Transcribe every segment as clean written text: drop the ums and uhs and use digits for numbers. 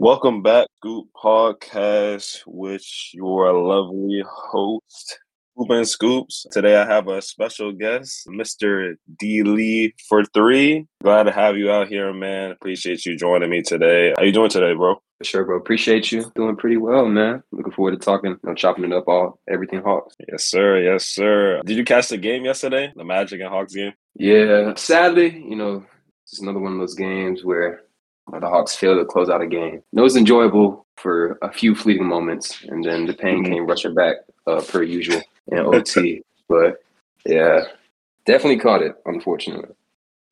Welcome back, Scoot Podcast, with your lovely host, Scoop and Scoops. Today I have a special guest, Mr. D. Lee for 3. Glad to have you out here, man. Appreciate you joining me today. How you doing today, bro? Sure, bro. Appreciate you. Doing pretty well, man. Looking forward to talking. I'm chopping it up all everything Hawks. Yes, sir. Yes, sir. Did you catch the game yesterday? The Magic and Hawks game? Yeah. Sadly, you know, it's another one of those games where the Hawks failed to close out a game. It was enjoyable for a few fleeting moments, and then the pain came rushing back per usual in OT. But, yeah, definitely caught it, unfortunately.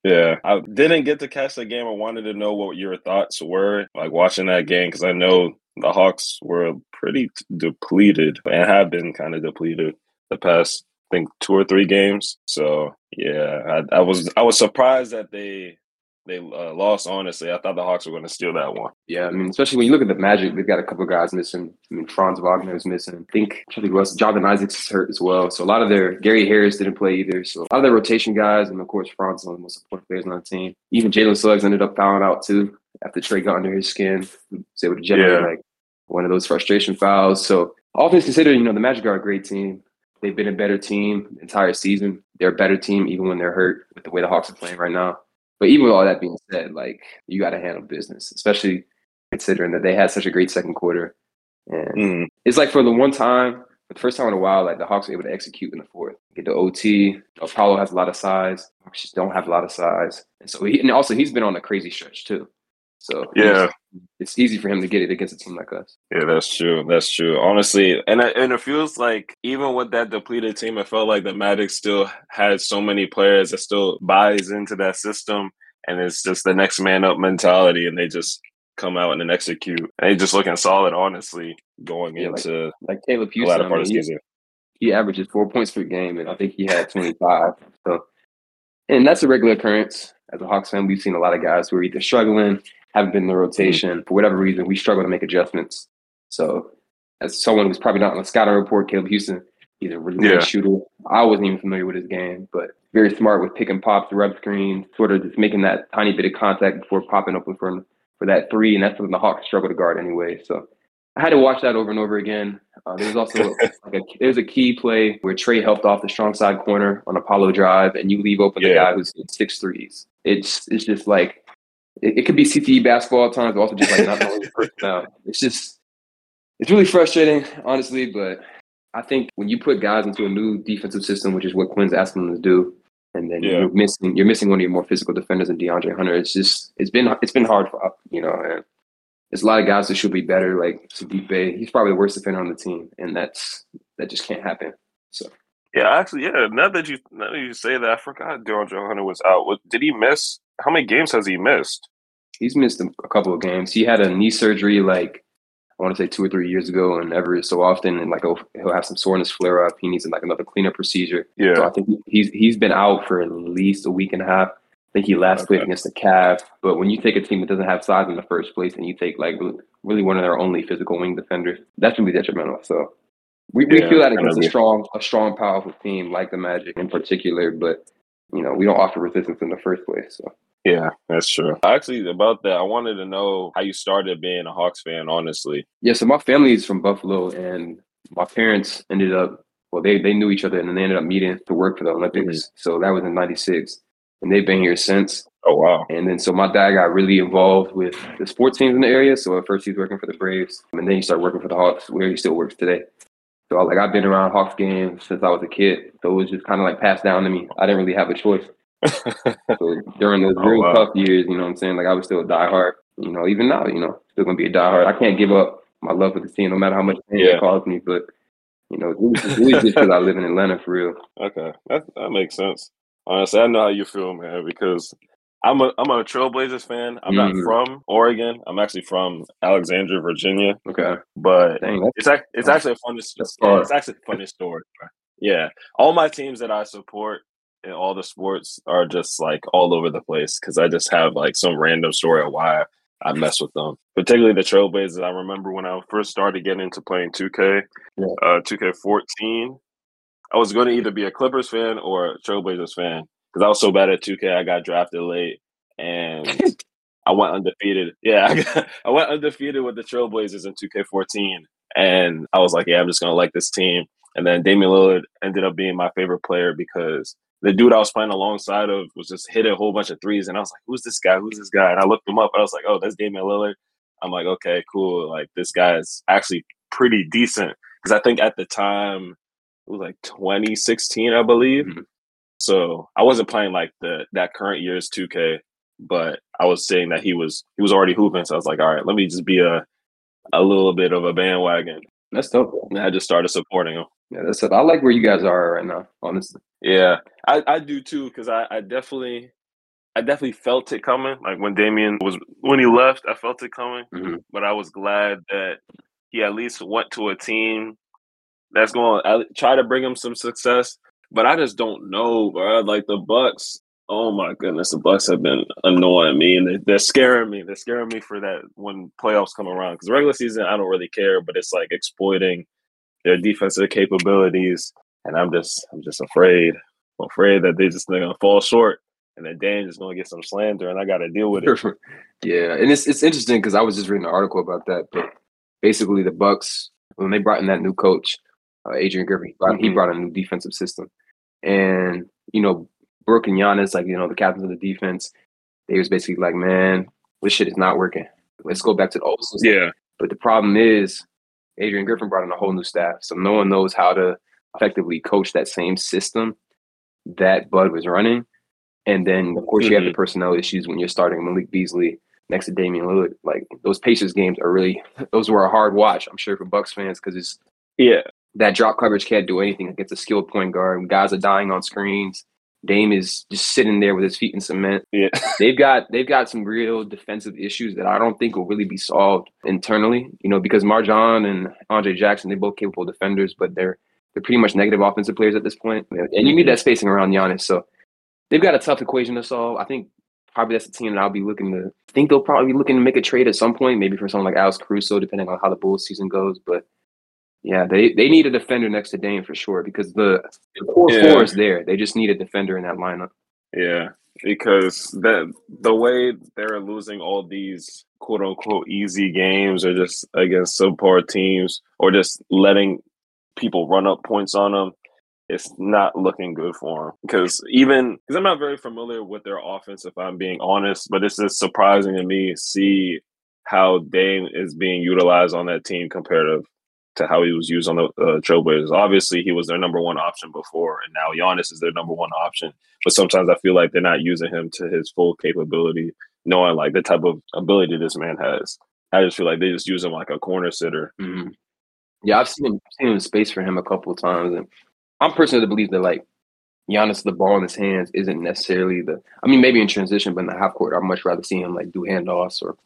Yeah, I didn't get to catch the game. I wanted to know what your thoughts were, like, watching that game, because I know the Hawks were pretty depleted and have been kind of depleted the past, I think, 2 or 3 games. So, yeah, I was surprised that they lost, honestly. I thought the Hawks were going to steal that one. Yeah, I mean, especially when you look at the Magic, they've got a couple of guys missing. I mean, Franz Wagner is missing. I think Jonathan Isaacs is hurt as well. So a lot of their – Gary Harris didn't play either. So a lot of their rotation guys, and, of course, Franz is one of the most important players on the team. Even Jalen Suggs ended up fouling out, too, after Trey got under his skin. He was able to generate, like, one of those frustration fouls. So all things considered, you know, the Magic are a great team. They've been a better team the entire season. They're a better team even when they're hurt with the way the Hawks are playing right now. But even with all that being said, like, you got to handle business, especially considering that they had such a great second quarter. And it's like the first time in a while, like, the Hawks were able to execute in the fourth. Get the OT. Apollo has a lot of size. Hawks just don't have a lot of size. And so he's been on a crazy stretch, too. So, yeah, it's easy for him to get it against a team like us. Yeah, that's true. That's true. Honestly, and it feels like even with that depleted team, it felt like the Magic still had so many players that still buys into that system. And it's just the next man up mentality. And they just come out and then execute. And they're just looking solid, honestly, going into like Caleb Houston, the latter part of the season. He averages 4 points per game, and I think he had 25. So, and that's a regular occurrence. As a Hawks fan, we've seen a lot of guys who are either struggling, haven't been in the rotation. For whatever reason, we struggle to make adjustments. So as someone who's probably not on the scouting report, Caleb Houston, he's a really good shooter. I wasn't even familiar with his game, but very smart with pick and pop, the rub screen, sort of just making that tiny bit of contact before popping open for that three. And that's something the Hawks struggle to guard anyway. So I had to watch that over and over again. There's also there's a key play where Trey helped off the strong side corner on Apollo drive, and you leave open the guy who's in 6 threes. It's just like, it could be CTE basketball at times, but also just like not knowing the person out. It's really frustrating, honestly. But I think when you put guys into a new defensive system, which is what Quinn's asking them to do, and then you're missing one of your more physical defenders in DeAndre Hunter. It's been hard for, you know. And there's a lot of guys that should be better, like Sadiq. He's probably the worst defender on the team, and that just can't happen. So now that you say that, I forgot DeAndre Hunter was out. Did he miss? How many games has he missed? He's missed a couple of games. He had a knee surgery, like, I want to say 2 or 3 years ago, and every so often, and like he'll have some soreness flare up. He needs like another cleanup procedure. Yeah, so I think he's been out for at least a week and a half. I think he last played against the Cavs. But when you take a team that doesn't have size in the first place, and you take like really one of their only physical wing defenders, that's gonna be detrimental. So we feel that against a strong, powerful team like the Magic in particular, but you know we don't offer resistance in the first place. So. Yeah, that's true. Actually, about that, I wanted to know how you started being a Hawks fan, honestly. Yeah, so my family is from Buffalo, and my parents ended up, well, they knew each other, and then they ended up meeting to work for the Olympics. So that was in 96, and they've been here since. Oh, wow. And then so my dad got really involved with the sports teams in the area. So at first he's working for the Braves, and then he started working for the Hawks, where he still works today. So like I've been around Hawks games since I was a kid. So it was just kind of like passed down to me. I didn't really have a choice. So during those tough years, you know what I'm saying? Like, I was still a diehard, you know, even now, you know, still going to be a diehard. I can't give up my love for the team, no matter how much pain it caused me. But, you know, it's really just because I live in Atlanta, for real. Okay. That makes sense. Honestly, I know how you feel, man, because I'm a Trailblazers fan. I'm not from Oregon. I'm actually from Alexandria, Virginia. Okay. But it's actually a funny story. It's actually a funny story. Yeah. All my teams that I support, and all the sports are just like all over the place because I just have like some random story of why I mess with them. Particularly the Trailblazers. I remember when I first started getting into playing 2K, 2K14, I was going to either be a Clippers fan or a Trailblazers fan because I was so bad at 2K. I got drafted late and I went undefeated. Yeah, I went undefeated with the Trailblazers in 2K14. And I was like, yeah, I'm just going to like this team. And then Damian Lillard ended up being my favorite player because the dude I was playing alongside of was just hitting a whole bunch of threes. And I was like, who's this guy? Who's this guy? And I looked him up. And I was like, oh, that's Damian Lillard. I'm like, okay, cool. Like, this guy is actually pretty decent. Because I think at the time, it was like 2016, I believe. Mm-hmm. So I wasn't playing like that current year's 2K. But I was saying that he was already hooping. So I was like, all right, let me just be a little bit of a bandwagon. That's dope. And I just started supporting him. Yeah, that's it. I like where you guys are right now, honestly. Yeah, I do too, because I definitely felt it coming. Like when he left, I felt it coming. Mm-hmm. But I was glad that he at least went to a team that's going to try to bring him some success. But I just don't know, bro. Like the Bucks. Oh my goodness, the Bucks have been annoying me, and they're scaring me. They're scaring me for that when playoffs come around. Because regular season, I don't really care, but it's like exploiting their defensive capabilities, and I'm just afraid. I'm afraid that they just gonna fall short, and that Dan is gonna get some slander, and I gotta deal with it. Yeah, and it's interesting because I was just reading an article about that. But basically, the Bucks, when they brought in that new coach, Adrian Griffin, he brought a new defensive system, and you know, Brooke and Giannis, like, you know, the captains of the defense, they was basically like, man, this shit is not working. Let's go back to the old system. Yeah. But the problem is Adrian Griffin brought in a whole new staff. So no one knows how to effectively coach that same system that Bud was running. And then, of course, you have the personnel issues when you're starting Malik Beasley next to Damian Lillard. Like, those Pacers games are really – those were a hard watch, I'm sure, for Bucks fans because it's – yeah, that drop coverage can't do anything against a skilled point guard. Guys are dying on screens. Dame is just sitting there with his feet in cement. Yeah. They've got some real defensive issues that I don't think will really be solved internally, you know, because Marjan and Andre Jackson, they're both capable defenders, but they're pretty much negative offensive players at this point. And you need that spacing around Giannis. So they've got a tough equation to solve. I think probably that's the team that I'll be looking to – I think they'll probably be looking to make a trade at some point, maybe for someone like Alex Caruso, depending on how the Bulls season goes. But, yeah, they need a defender next to Dame for sure because the core four is there. They just need a defender in that lineup. Yeah, because the way they're losing all these quote-unquote easy games or just against subpar teams or just letting people run up points on them, it's not looking good for them. Because I'm not very familiar with their offense, if I'm being honest, but it's just surprising to me to see how Dame is being utilized on that team compared to how he was used on the Trailblazers. Obviously, he was their number one option before, and now Giannis is their number one option. But sometimes I feel like they're not using him to his full capability, knowing like the type of ability this man has. I just feel like they just use him like a corner sitter. Mm-hmm. Yeah, I've seen him in space for him a couple of times, and I'm personally to believe that like Giannis, the ball in his hands, isn't necessarily the. I mean, maybe in transition, but in the half court, I'd much rather see him like do handoffs or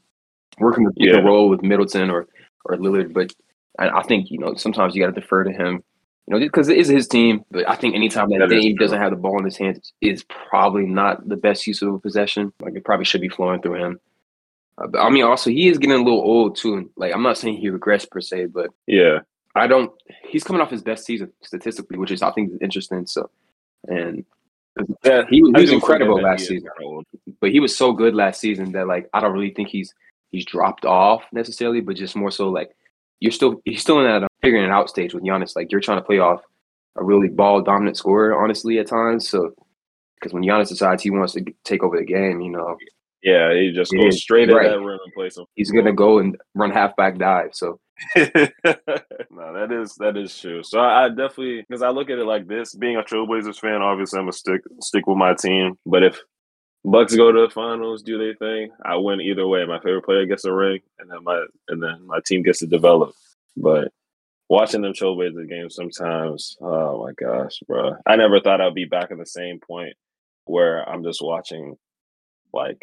working the role with Middleton or Lillard, but. And I think, you know, sometimes you got to defer to him, you know, because it is his team. But I think anytime that Dame doesn't have the ball in his hands is probably not the best use of a possession. Like, it probably should be flowing through him. But I mean, also, he is getting a little old, too. Like, I'm not saying he regressed per se, but yeah, I don't – he's coming off his best season statistically, which is, I think, interesting. So, and yeah, he was incredible last season. But he was so good last season that, like, I don't really think he's dropped off necessarily, but just more so, like, You're still in that figuring it out stage with Giannis. Like, you're trying to play off a really ball dominant scorer, honestly, at times. So, because when Giannis decides he wants to take over the game, you know, yeah, he just goes straight at that rim and plays him. He's gonna go and run halfback dive. So, no, that is true. So I definitely, because I look at it like this: being a Trailblazers fan, obviously I'm gonna stick with my team. But if Bucks go to the finals, do their thing, I win either way. My favorite player gets a ring, and then my team gets to develop. But watching them Trailblazers games sometimes, oh my gosh, bro! I never thought I'd be back at the same point where I'm just watching like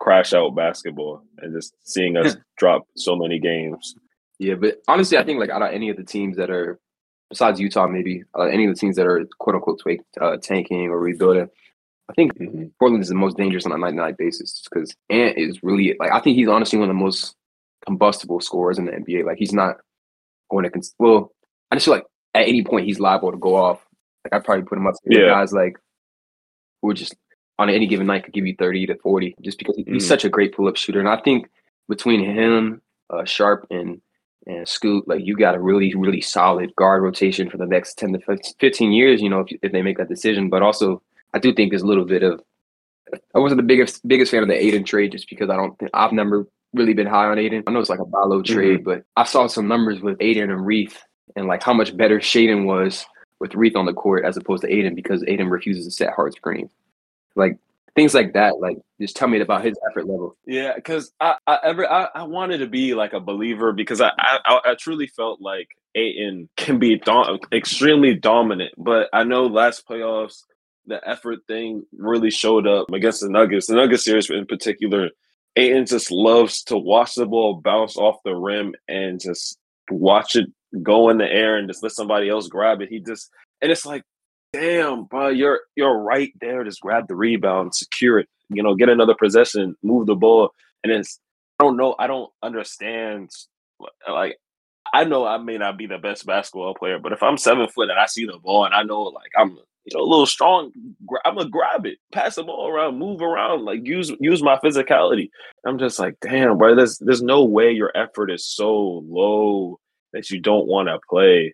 crash out basketball and just seeing us drop so many games. Yeah, but honestly, I think like out of any of the teams that are besides Utah, maybe any of the teams that are quote unquote tanking or rebuilding. I think Portland is the most dangerous on a night-to-night basis because Ant is really – like, I think he's honestly one of the most combustible scorers in the NBA. Like, he's not going to well, I just feel like at any point he's liable to go off. Like, I'd probably put him up to guys like who are just on any given night could give you 30 to 40 just because he's such a great pull-up shooter. And I think between him, Sharp, and Scoot, like, you got a really, really solid guard rotation for the next 10 to 15 years, you know, if they make that decision. But also, I do think there's a little bit of – I wasn't the biggest fan of the Aiden trade just because I don't think – I've never really been high on Aiden. I know it's like a Apollo trade, but I saw some numbers with Aiden and Reith and, like, how much better Shaden was with Reith on the court as opposed to Aiden because Aiden refuses to set hard screens. Like, things like that, like, just tell me about his effort level. Yeah, because I wanted to be like a believer because I truly felt like Ayton can be extremely dominant. But I know last playoffs, the effort thing really showed up against the Nuggets. The Nuggets series in particular, Ayton just loves to watch the ball bounce off the rim and just watch it go in the air and just let somebody else grab it. He just and it's like, damn, bro, you're right there. Just grab the rebound, secure it, you know, get another possession, move the ball. And it's, I don't know, I don't understand. Like, I know I may not be the best basketball player, but if I'm 7 foot and I see the ball and I know, like, I'm, you know, a little strong, I'm going to grab it, pass the ball around, move around, like, use my physicality. I'm just like, damn, bro, there's no way your effort is so low that you don't want to play.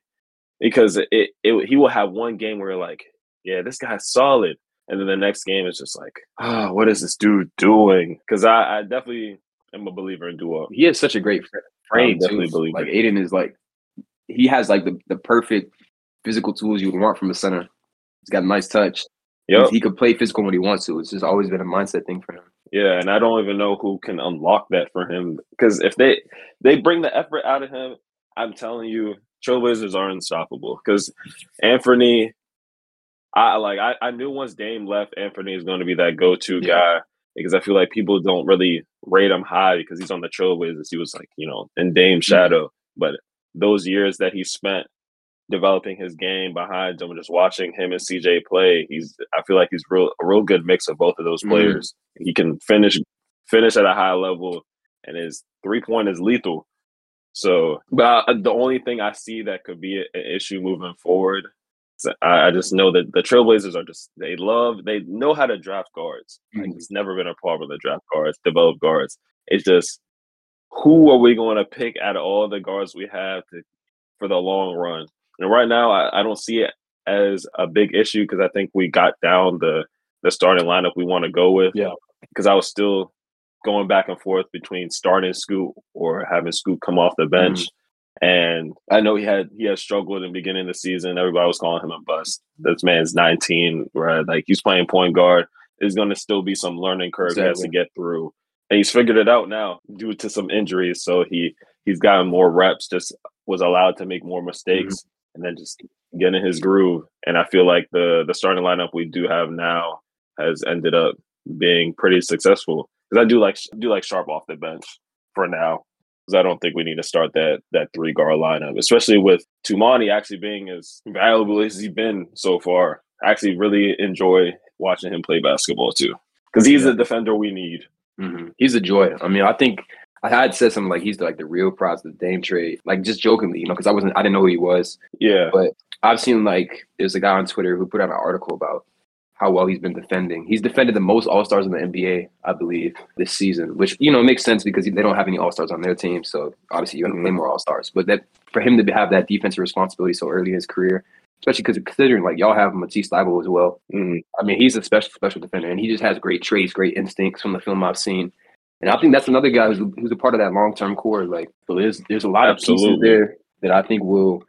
Because he will have one game where you're like, yeah, this guy's solid. And then the next game is just like, oh, what is this dude doing? Because I definitely am a believer in duo. He has such a great frame, too. Like, Aiden is like, he has like the perfect physical tools you would want from a center. He's got a nice touch. Yep. He could play physical when he wants to. It's just always been a mindset thing for him. Yeah, and I don't even know who can unlock that for him. Because if they bring the effort out of him, I'm telling you, Trailblazers are unstoppable because Anthony, I knew once Dame left, Anthony is going to be that go-to guy because I feel like people don't really rate him high because he's on the Trailblazers. He was like, you know, in Dame's shadow. But those years that he spent developing his game behind him, just watching him and CJ play, I feel like he's a real good mix of both of those players. He can finish at a high level, and his three-point is lethal. So, but the only thing I see that could be an issue moving forward, I just know that the Trailblazers are just, they know how to draft guards. Like, it's never been a problem to draft guards, develop guards. It's just, who are we going to pick out of all the guards we have for the long run? And right now, I don't see it as a big issue because I think we got down the starting lineup we want to go with. Yeah. Because I was still going back and forth between starting Scoot or having Scoot come off the bench. And I know he had struggled in the beginning of the season. Everybody was calling him a bust. This man's 19, right? Like, he's playing point guard. There's going to still be some learning curve he has to get through. And he's figured it out now due to some injuries. So he's gotten more reps, just was allowed to make more mistakes and then just get in his groove. And I feel like the starting lineup we do have now has ended up being pretty successful. I do like Sharp off the bench for now because I don't think we need to start that three guard lineup, especially with Tumani actually being as valuable as he's been so far. I actually really enjoy watching him play basketball too because he's the defender we need. He's a joy. I mean, I think I had said something like he's like the real prize of the Dame trade, like just jokingly, you know, because I didn't know who he was. Yeah, but I've seen like there's a guy on Twitter who put out an article about how well he's been defending. He's defended the most All-Stars in the NBA, I believe, this season, which, you know, makes sense because they don't have any All-Stars on their team. So obviously you have to play more All-Stars. But that for him to have that defensive responsibility so early in his career, especially because considering like y'all have Matisse Thybulle as well. I mean, he's a special defender and he just has great traits, great instincts from the film I've seen. And I think that's another guy who's a part of that long-term core. Like, so there's a lot of pieces there that I think will,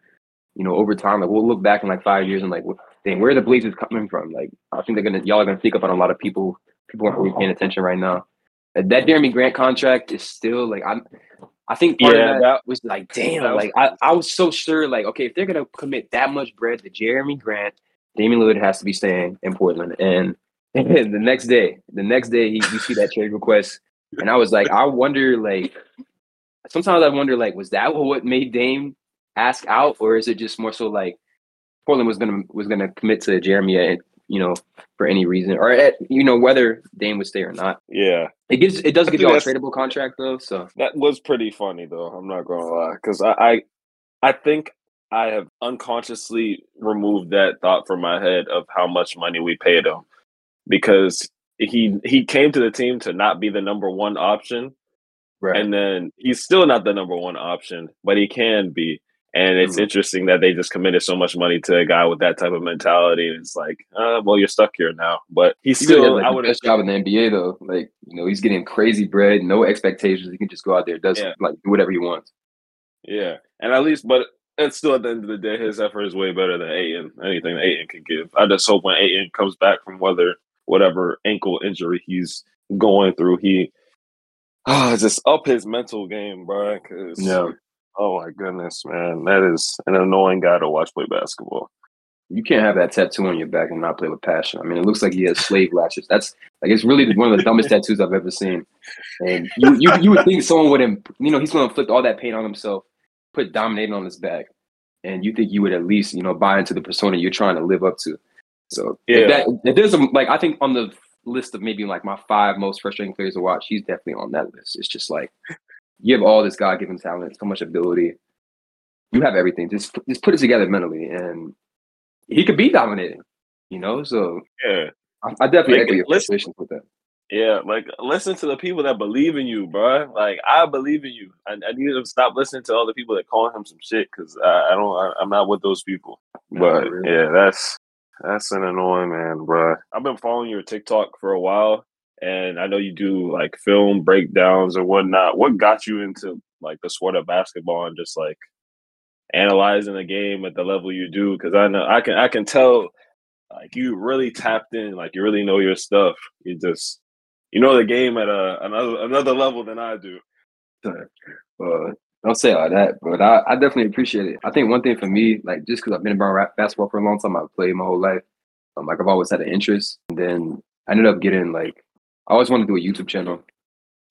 you know, over time, like we'll look back in like 5 years and like, dang, where are the Blazers coming from? Like, I think y'all are gonna pick up on a lot of people. People aren't really paying attention right now. That Jeremy Grant contract is still like, I think part of that was like, damn, like I was so sure, like, okay, if they're gonna commit that much bread to Jeremy Grant, Damian Lillard has to be staying in Portland. And the next day, you see that trade request, and I was like, I wonder, like, sometimes I wonder, like, was that what made Dame ask out, or is it just more so like Portland was gonna commit to Jeremy, you know, for any reason, or you know, whether Dame would stay or not. Yeah, it does give y'all a tradable contract though. So that was pretty funny though. I'm not gonna lie, because I think I have unconsciously removed that thought from my head of how much money we paid him, because he came to the team to not be the number one option. Right. And then he's still not the number one option, but he can be. And it's interesting that they just committed so much money to a guy with that type of mentality. And it's like, well, you're stuck here now. But he's still like, the best job in the NBA, though. Like, you know, he's getting crazy bread, no expectations. He can just go out there, do whatever he wants. Yeah, and at least, but it's still at the end of the day, his effort is way better than Ayton. Anything that Ayton can give. I just hope when Ayton comes back from whatever ankle injury he's going through, just up his mental game, bro. Yeah. Oh, my goodness, man. That is an annoying guy to watch play basketball. You can't have that tattoo on your back and not play with passion. I mean, it looks like he has slave lashes. That's like, it's really one of the dumbest tattoos I've ever seen. And you would think someone would, he's going to inflict all that pain on himself, put dominating on his back. And you think you would at least, buy into the persona you're trying to live up to. So yeah. I think on the list of maybe like my 5 most frustrating players to watch, he's definitely on that list. It's just like, you have all this God-given talent, so much ability. You have everything. Just put it together mentally, and he could be dominating. So yeah, I definitely agree with your situations with that. Yeah, like listen to the people that believe in you, bro. Like I believe in you. I need to stop listening to all the people that call him some shit because I'm not with those people. But really. Yeah, that's an annoying man, bro. I've been following your TikTok for a while. And I know you do like film breakdowns or whatnot. What got you into like the sport of basketball and just like analyzing the game at the level you do? Because I know I can tell like you really tapped in, like you really know your stuff. You just the game at another level than I do. Don't say all that, but I definitely appreciate it. I think one thing for me, like just because I've been around basketball for a long time, I've played my whole life. Like I've always had an interest, and then I ended up getting like. I always want to do a YouTube channel.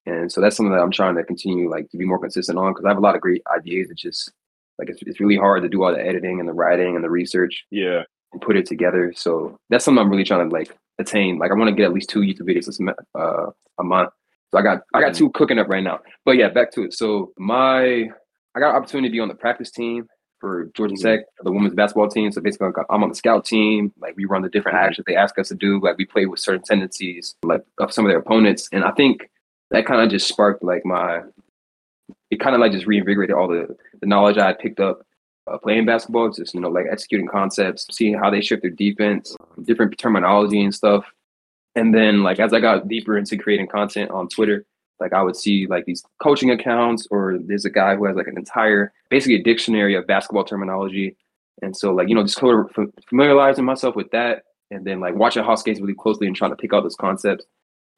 And so that's something that I'm trying to continue like to be more consistent on because I have a lot of great ideas. It's just like it's really hard to do all the editing and the writing and the research. Yeah. And put it together. So that's something I'm really trying to like attain. Like I want to get at least 2 YouTube videos a month. So I got 2 cooking up right now. But yeah, back to it. So I got an opportunity to be on the practice team for Georgia Tech, for the women's basketball team. So basically I'm on the scout team. Like we run the different actions they ask us to do. Like we play with certain tendencies like of some of their opponents. And I think that kind of just sparked like it kind of like just reinvigorated all the knowledge I had picked up playing basketball. It's just, like executing concepts, seeing how they shift their defense, different terminology and stuff. And then like, as I got deeper into creating content on Twitter, like I would see like these coaching accounts or there's a guy who has like an entire, basically a dictionary of basketball terminology. And so like, just familiarizing myself with that and then like watching House Gates really closely and trying to pick out those concepts.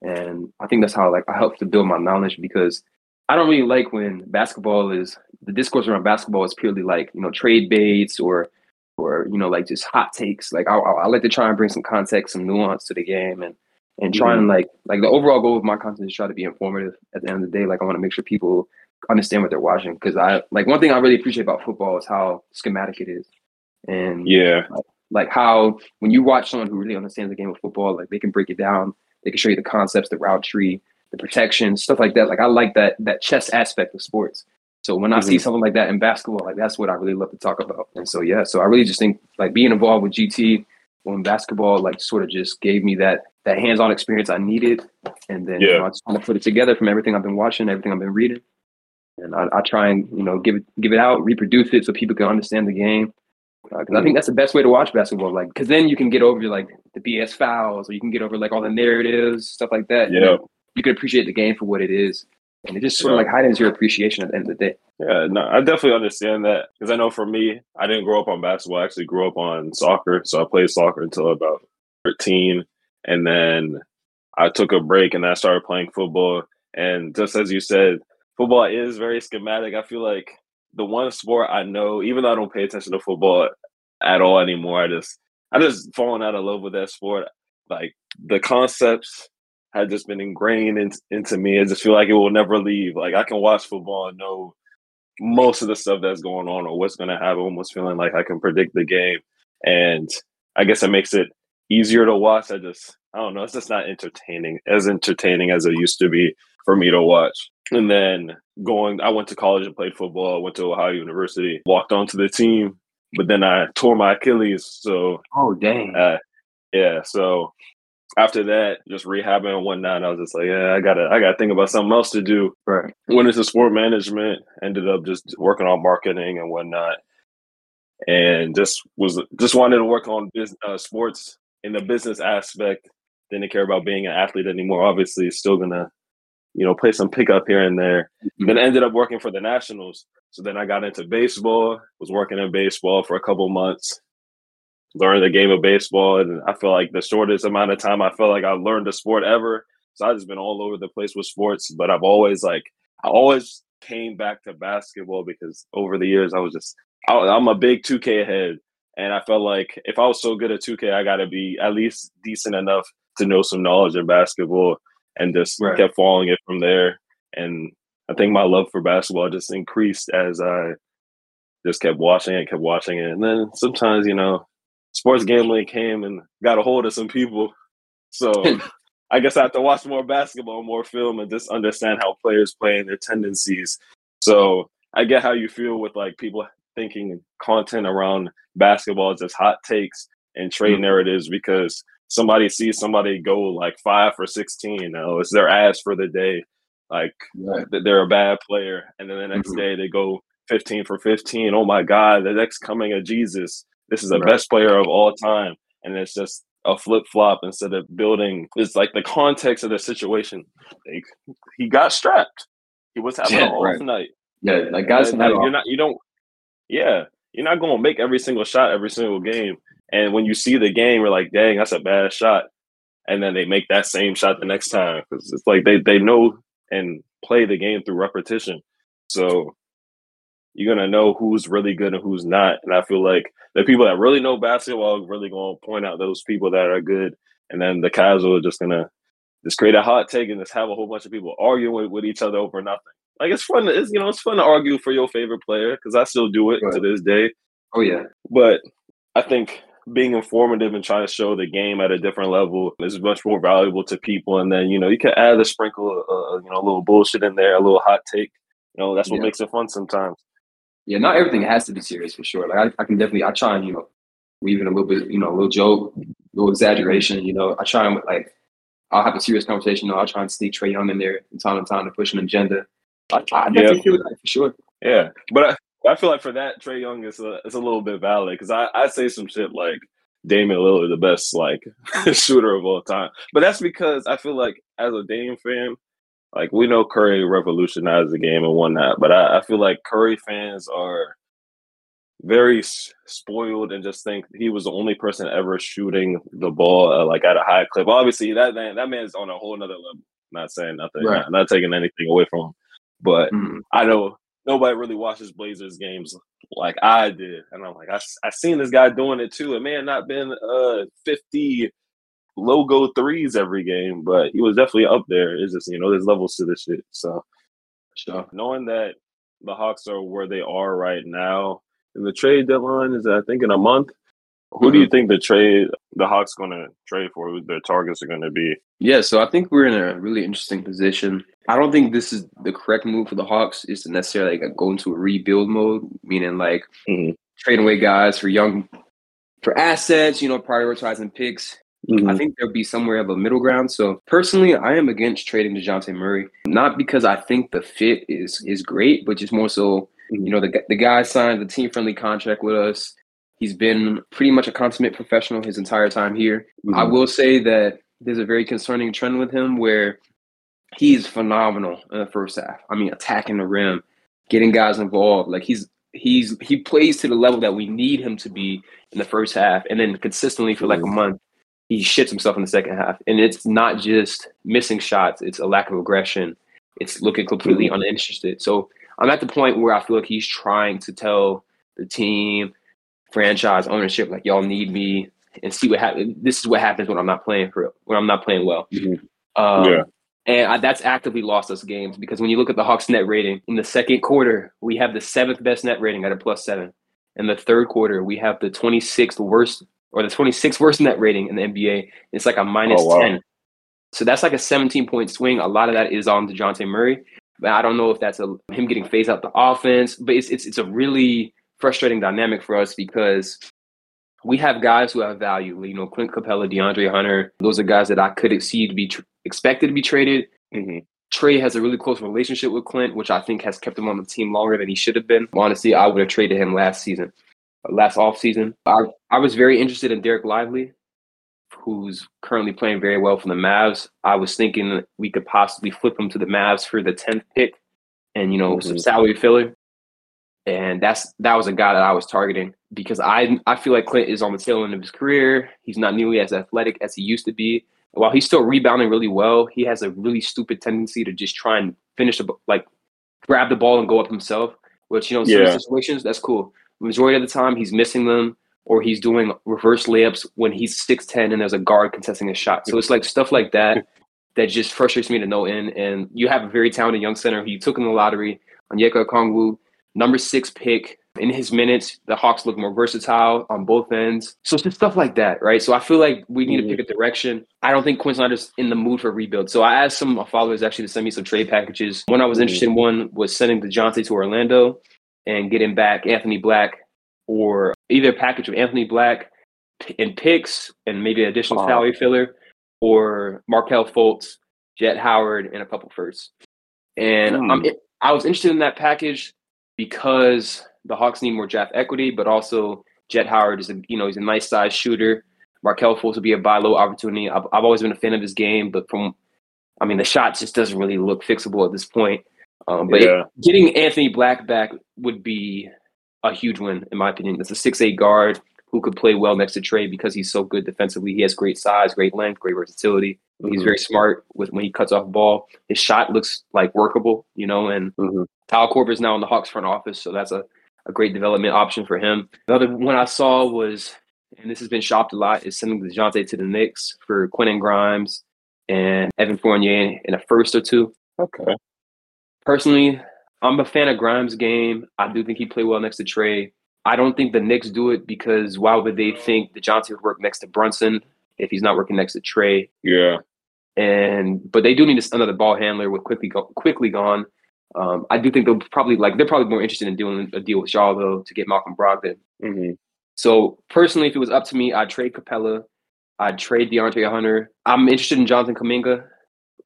And I think that's how like I helped to build my knowledge because I don't really like when basketball is, the discourse around basketball is purely like, trade baits or, like just hot takes. Like I like to try and bring some context, some nuance to the game and trying to like the overall goal of my content is try to be informative at the end of the day. Like I want to make sure people understand what they're watching. Because I like one thing I really appreciate about football is how schematic it is. And yeah, like how when you watch someone who really understands the game of football, like they can break it down. They can show you the concepts, the route tree, the protection, stuff like that. Like I like that chess aspect of sports. So when I see something like that in basketball, like that's what I really love to talk about. And so, yeah, so I really just think like being involved with GT when basketball, like sort of just gave me that hands-on experience I needed. And then I just kind of put it together from everything I've been watching, everything I've been reading. And I try and, give it out, reproduce it so people can understand the game. Because I think that's the best way to watch basketball. Like, because then you can get over like the BS fouls or you can get over like all the narratives, stuff like that. Yeah. You can appreciate the game for what it is. And it just sort of like heightens your appreciation at the end of the day. Yeah, no, I definitely understand that. Because I know for me, I didn't grow up on basketball. I actually grew up on soccer. So I played soccer until about 13. And then I took a break and I started playing football. And just as you said, football is very schematic. I feel like the one sport I know, even though I don't pay attention to football at all anymore, I just fallen out of love with that sport. Like the concepts had just been ingrained into me. I just feel like it will never leave. Like I can watch football and know most of the stuff that's going on or what's going to happen, almost feeling like I can predict the game. And I guess it makes it easier to watch. I don't know. It's just not entertaining as it used to be for me to watch. And then I went to college and played football. I went to Ohio University, walked onto the team, but then I tore my Achilles. So, oh dang, yeah. So after that, just rehabbing and whatnot, I was just like, yeah, I gotta think about something else to do. Right. Went into sport management, ended up just working on marketing and whatnot, and just wanted to work on business, sports in the business aspect. Didn't care about being an athlete anymore. Obviously, still gonna, play some pickup here and there. Mm-hmm. Then ended up working for the Nationals. So then I got into baseball. Was working in baseball for a couple months. Learned the game of baseball, and I feel like the shortest amount of time I felt like I learned a sport ever. So I've just been all over the place with sports, but I've always I always came back to basketball because over the years I was just I'm a big 2K head, and I felt like if I was so good at 2K, I got to be at least decent enough to know some knowledge in basketball, and just kept following it from there. And I think my love for basketball just increased as I just kept watching it, and then sometimes sports gambling came and got a hold of some people. So I guess I have to watch more basketball, more film, and just understand how players play and their tendencies. So I get how you feel with people thinking content around basketball is just hot takes and trade narratives, because somebody sees somebody go 5 for 16. Oh, it's their ass for the day. They're a bad player. And then the next day they go 15 for 15. Oh my God, the next coming of Jesus. This is the best player of all time. And it's just a flip-flop instead of building. It's the context of the situation. He got strapped. He was having an off night. Yeah, guys can have off. You're not going to make every single shot every single game. And when you see the game, you're like, dang, that's a bad shot. And then they make that same shot the next time. Because it's they know and play the game through repetition. So you're going to know who's really good and who's not. And I feel like the people that really know basketball are really going to point out those people that are good. And then the casual are just going to just create a hot take and just have a whole bunch of people arguing with each other over nothing. It's fun. It's fun to argue for your favorite player, because I still do it to this day. Oh, yeah. But I think being informative and trying to show the game at a different level is much more valuable to people. And then, you can add a sprinkle of, a little bullshit in there, a little hot take. That's what makes it fun sometimes. Yeah, not everything has to be serious, for sure. I can definitely, I try and, weave in a little bit, a little joke, a little exaggeration, I try and, I'll have a serious conversation. I'll try and sneak Trey Young in there from time to time to push an agenda. I definitely feel that, for sure. Yeah, but I feel like for that, Trey Young is a little bit valid, because I say some shit like Damian Lillard, the best, shooter of all time. But that's because I feel like as a Dame fan, we know Curry revolutionized the game and whatnot, but I feel like Curry fans are very spoiled and just think he was the only person ever shooting the ball at a high clip. Obviously, that man's on a whole nother level. Not saying nothing, not taking anything away from him. But I know nobody really watches Blazers games like I did. And I'm I seen this guy doing it too. It may have not been 50 logo threes every game, but he was definitely up there. It's just, there's levels to this shit. So, knowing that the Hawks are where they are right now, and the trade deadline is, I think, in a month. Who do you think the Hawks going to trade for? Who their targets are going to be? Yeah, so I think we're in a really interesting position. I don't think this is the correct move for the Hawks. Is to necessarily go into a rebuild mode, meaning trading away guys for assets. Prioritizing picks. Mm-hmm. I think there'll be somewhere of a middle ground. So personally, I am against trading DeJounte Murray, not because I think the fit is great, but just more so, the guy signed the team-friendly contract with us. He's been pretty much a consummate professional his entire time here. Mm-hmm. I will say that there's a very concerning trend with him where he's phenomenal in the first half. I mean, attacking the rim, getting guys involved. He plays to the level that we need him to be in the first half, and then consistently for a month, he shits himself in the second half. And it's not just missing shots. It's a lack of aggression. It's looking completely uninterested. So I'm at the point where I feel like he's trying to tell the team, franchise ownership, y'all need me, and see what happens. This is what happens when I'm not playing when I'm not playing well. Mm-hmm. And that's actively lost us games, because when you look at the Hawks net rating, in the second quarter, we have the 7th best net rating at a +7. In the third quarter, we have the 26th worst net rating in the NBA. It's a minus -10. Wow. So that's a 17-point swing. A lot of that is on DeJounte Murray. But I don't know if that's him getting phased out the offense. But it's a really frustrating dynamic for us, because we have guys who have value. You know, Clint Capella, DeAndre Hunter, those are guys that I could see to be expected to be traded. Mm-hmm. Trey has a really close relationship with Clint, which I think has kept him on the team longer than he should have been. Honestly, I would have traded him last offseason. I was very interested in Derek Lively, who's currently playing very well for the Mavs. I was thinking we could possibly flip him to the Mavs for the 10th pick and, you know, mm-hmm. some salary filler. And that was a guy that I was targeting because I feel like Clint is on the tail end of his career. He's not nearly as athletic as he used to be. While he's still rebounding really well, he has a really stupid tendency to just try and finish, grab the ball and go up himself, which, you know, in certain situations, that's cool. The majority of the time, he's missing them or he's doing reverse layups when he's 6'10" and there's a guard contesting his shot. So it's like stuff like that that just frustrates me to no end. And you have a very talented young center who you took in the lottery, Onyeka Okongwu, number 6 pick. In his minutes, the Hawks look more versatile on both ends. So it's just stuff like that, right? So I feel like we need to pick a direction. I don't think Quinn Snyder's in the mood for rebuild. So I asked some followers actually to send me some trade packages. One I was interested in one was sending DeJounte to Orlando and getting back Anthony Black, or either a package of Anthony Black and picks and maybe an additional salary filler, or Markel Fultz, Jett Howard, and a couple firsts. And I was interested in that package because the Hawks need more draft equity, but also Jett Howard is he's a nice size shooter. Markel Fultz will be a buy low opportunity. I've always been a fan of his game, but the shot just doesn't really look fixable at this point. Getting Anthony Black back would be a huge win, in my opinion. That's a 6'8" guard who could play well next to Trey because he's so good defensively. He has great size, great length, great versatility. Mm-hmm. He's very smart when he cuts off ball. His shot looks like workable, and Kyle Korver's now in the Hawks front office, so that's a great development option for him. Another one I saw was, and this has been shopped a lot, is sending DeJounte to the Knicks for Quentin Grimes and Evan Fournier in a first or two. Okay. Personally, I'm a fan of Grimes' game. I do think he played well next to Trey. I don't think the Knicks do it because why would they think DeJounte would work next to Brunson if he's not working next to Trey? Yeah. But they do need another ball handler with quickly gone. I do think they're probably more interested in doing a deal with Shaw, though, to get Malcolm Brogdon. Mm-hmm. So personally, if it was up to me, I'd trade Capella. I'd trade DeAndre Hunter. I'm interested in Jonathan Kuminga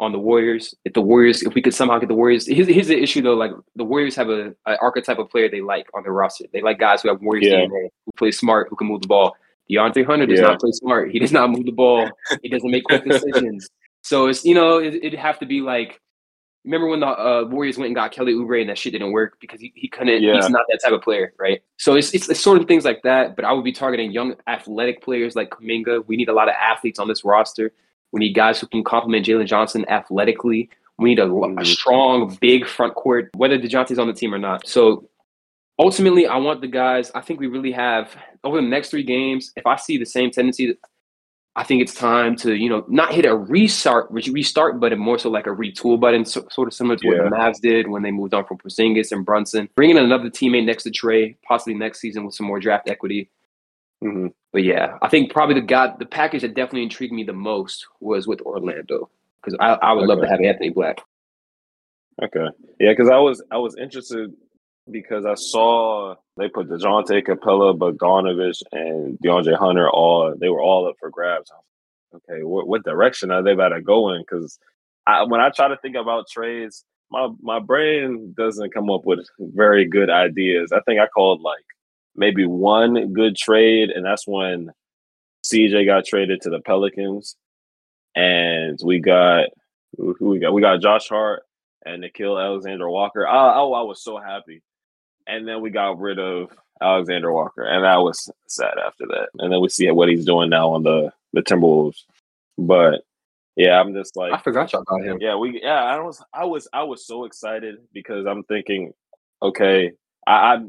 on the Warriors. If we could somehow get the Warriors, here's the issue though. Like the Warriors have an archetype of player they like on their roster. They like guys who have Warriors DNA, who play smart, who can move the ball. DeAndre Hunter does not play smart. He does not move the ball. He doesn't make quick decisions. So it's it'd have to be like. Remember when the Warriors went and got Kelly Oubre and that shit didn't work because he couldn't. Yeah. He's not that type of player, right? So it's sort of things like that. But I would be targeting young athletic players like Kuminga. We need a lot of athletes on this roster. We need guys who can complement Jalen Johnson athletically. We need a strong, big front court, whether DeJounte's on the team or not. So ultimately, I want the guys. I think we really have over the next 3 games. If I see the same tendency, I think it's time to, not hit a restart button, more so like a retool button, sort of similar to what the Mavs did when they moved on from Porzingis and Brunson. Bringing another teammate next to Trey, possibly next season with some more draft equity. Mm-hmm. But yeah, I think probably the package that definitely intrigued me the most was with Orlando because I would love to have Anthony Black. Okay. Yeah, because I was interested because I saw they put DeJounte, Capella, Bogdanovich, and DeAndre Hunter they were all up for grabs. Okay, what direction are they about to go in? Because when I try to think about trades, my brain doesn't come up with very good ideas. I think I called maybe one good trade, and that's when CJ got traded to the Pelicans, and we got Josh Hart and Nickeil Alexander-Walker. I was so happy. And then we got rid of Alexander Walker, and I was sad after that. And then we see what he's doing now on the Timberwolves. But yeah, I'm just like I forgot y'all about him. Yeah, I was so excited because I'm thinking, okay, I've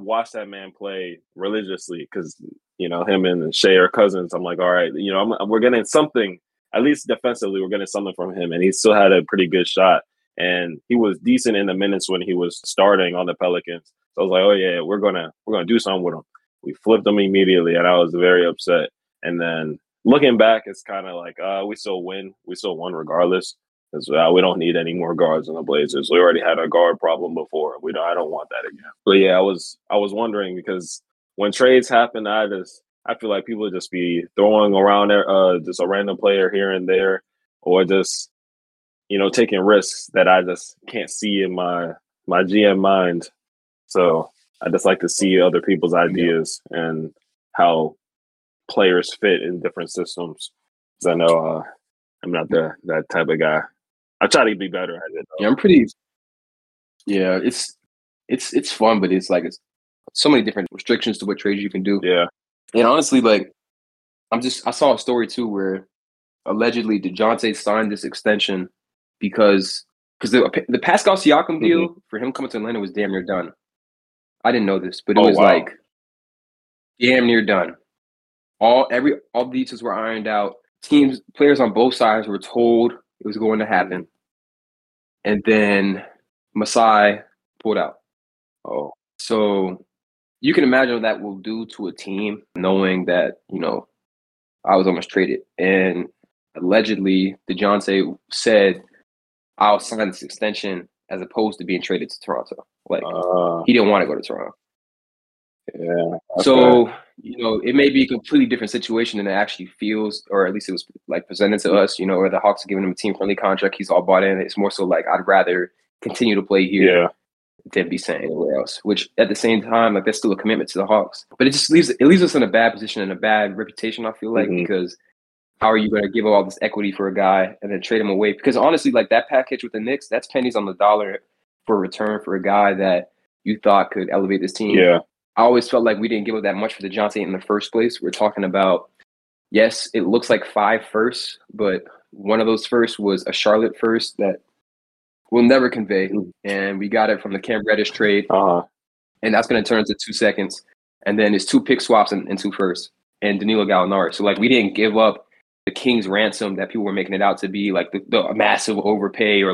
watched that man play religiously because him and Shea are cousins. I'm like, all right, we're getting something at least defensively. We're getting something from him, and he still had a pretty good shot. And he was decent in the minutes when he was starting on the Pelicans. So I was like, oh, yeah, we're gonna do something with him. We flipped him immediately, and I was very upset. And then looking back, it's kind of like we still won regardless. Because we don't need any more guards on the Blazers. We already had a guard problem before. I don't want that again. But, yeah, I was wondering because when trades happened, I just I feel like people would just be throwing around just a random player here and there, or just, you know, taking risks that I just can't see in my GM mind. So I just like to see other people's ideas and how players fit in different systems. Because I know I'm not that type of guy. I try to be better at it, though. Yeah, I'm pretty. Yeah, it's fun, but it's so many different restrictions to what trades you can do. Yeah. And honestly, I saw a story too where allegedly DeJounte signed this extension because the Pascal Siakam deal for him coming to Atlanta was damn near done. I didn't know this, but it was damn near done. All details were ironed out. Teams, players on both sides were told it was going to happen, and then Masai pulled out. Oh, so. You can imagine what that will do to a team, knowing that, you know, I was almost traded. And allegedly, DeJounte said, I'll sign this extension as opposed to being traded to Toronto. He didn't want to go to Toronto. Yeah. Okay. So, you know, it may be a completely different situation than it actually feels, or at least it was, presented to us, you know, or the Hawks are giving him a team-friendly contract. He's all bought in. It's more so I'd rather continue to play here. Yeah. Than be sent anywhere else, which at the same time, that's still a commitment to the Hawks. But it just leaves us in a bad position and a bad reputation, I feel like, because how are you going to give all this equity for a guy and then trade him away? Because honestly, that package with the Knicks, that's pennies on the dollar for return for a guy that you thought could elevate this team. Yeah, I always felt like we didn't give up that much for DeJounte in the first place. We're talking about, yes, it looks like 5 firsts, but one of those firsts was a Charlotte first that we'll never convey, and we got it from the Cam Reddish trade, and that's going to turn into 2 seconds, and then it's 2 pick swaps and 2 firsts, and Danilo Gallinari. So, we didn't give up the King's ransom that people were making it out to be, the massive overpay or,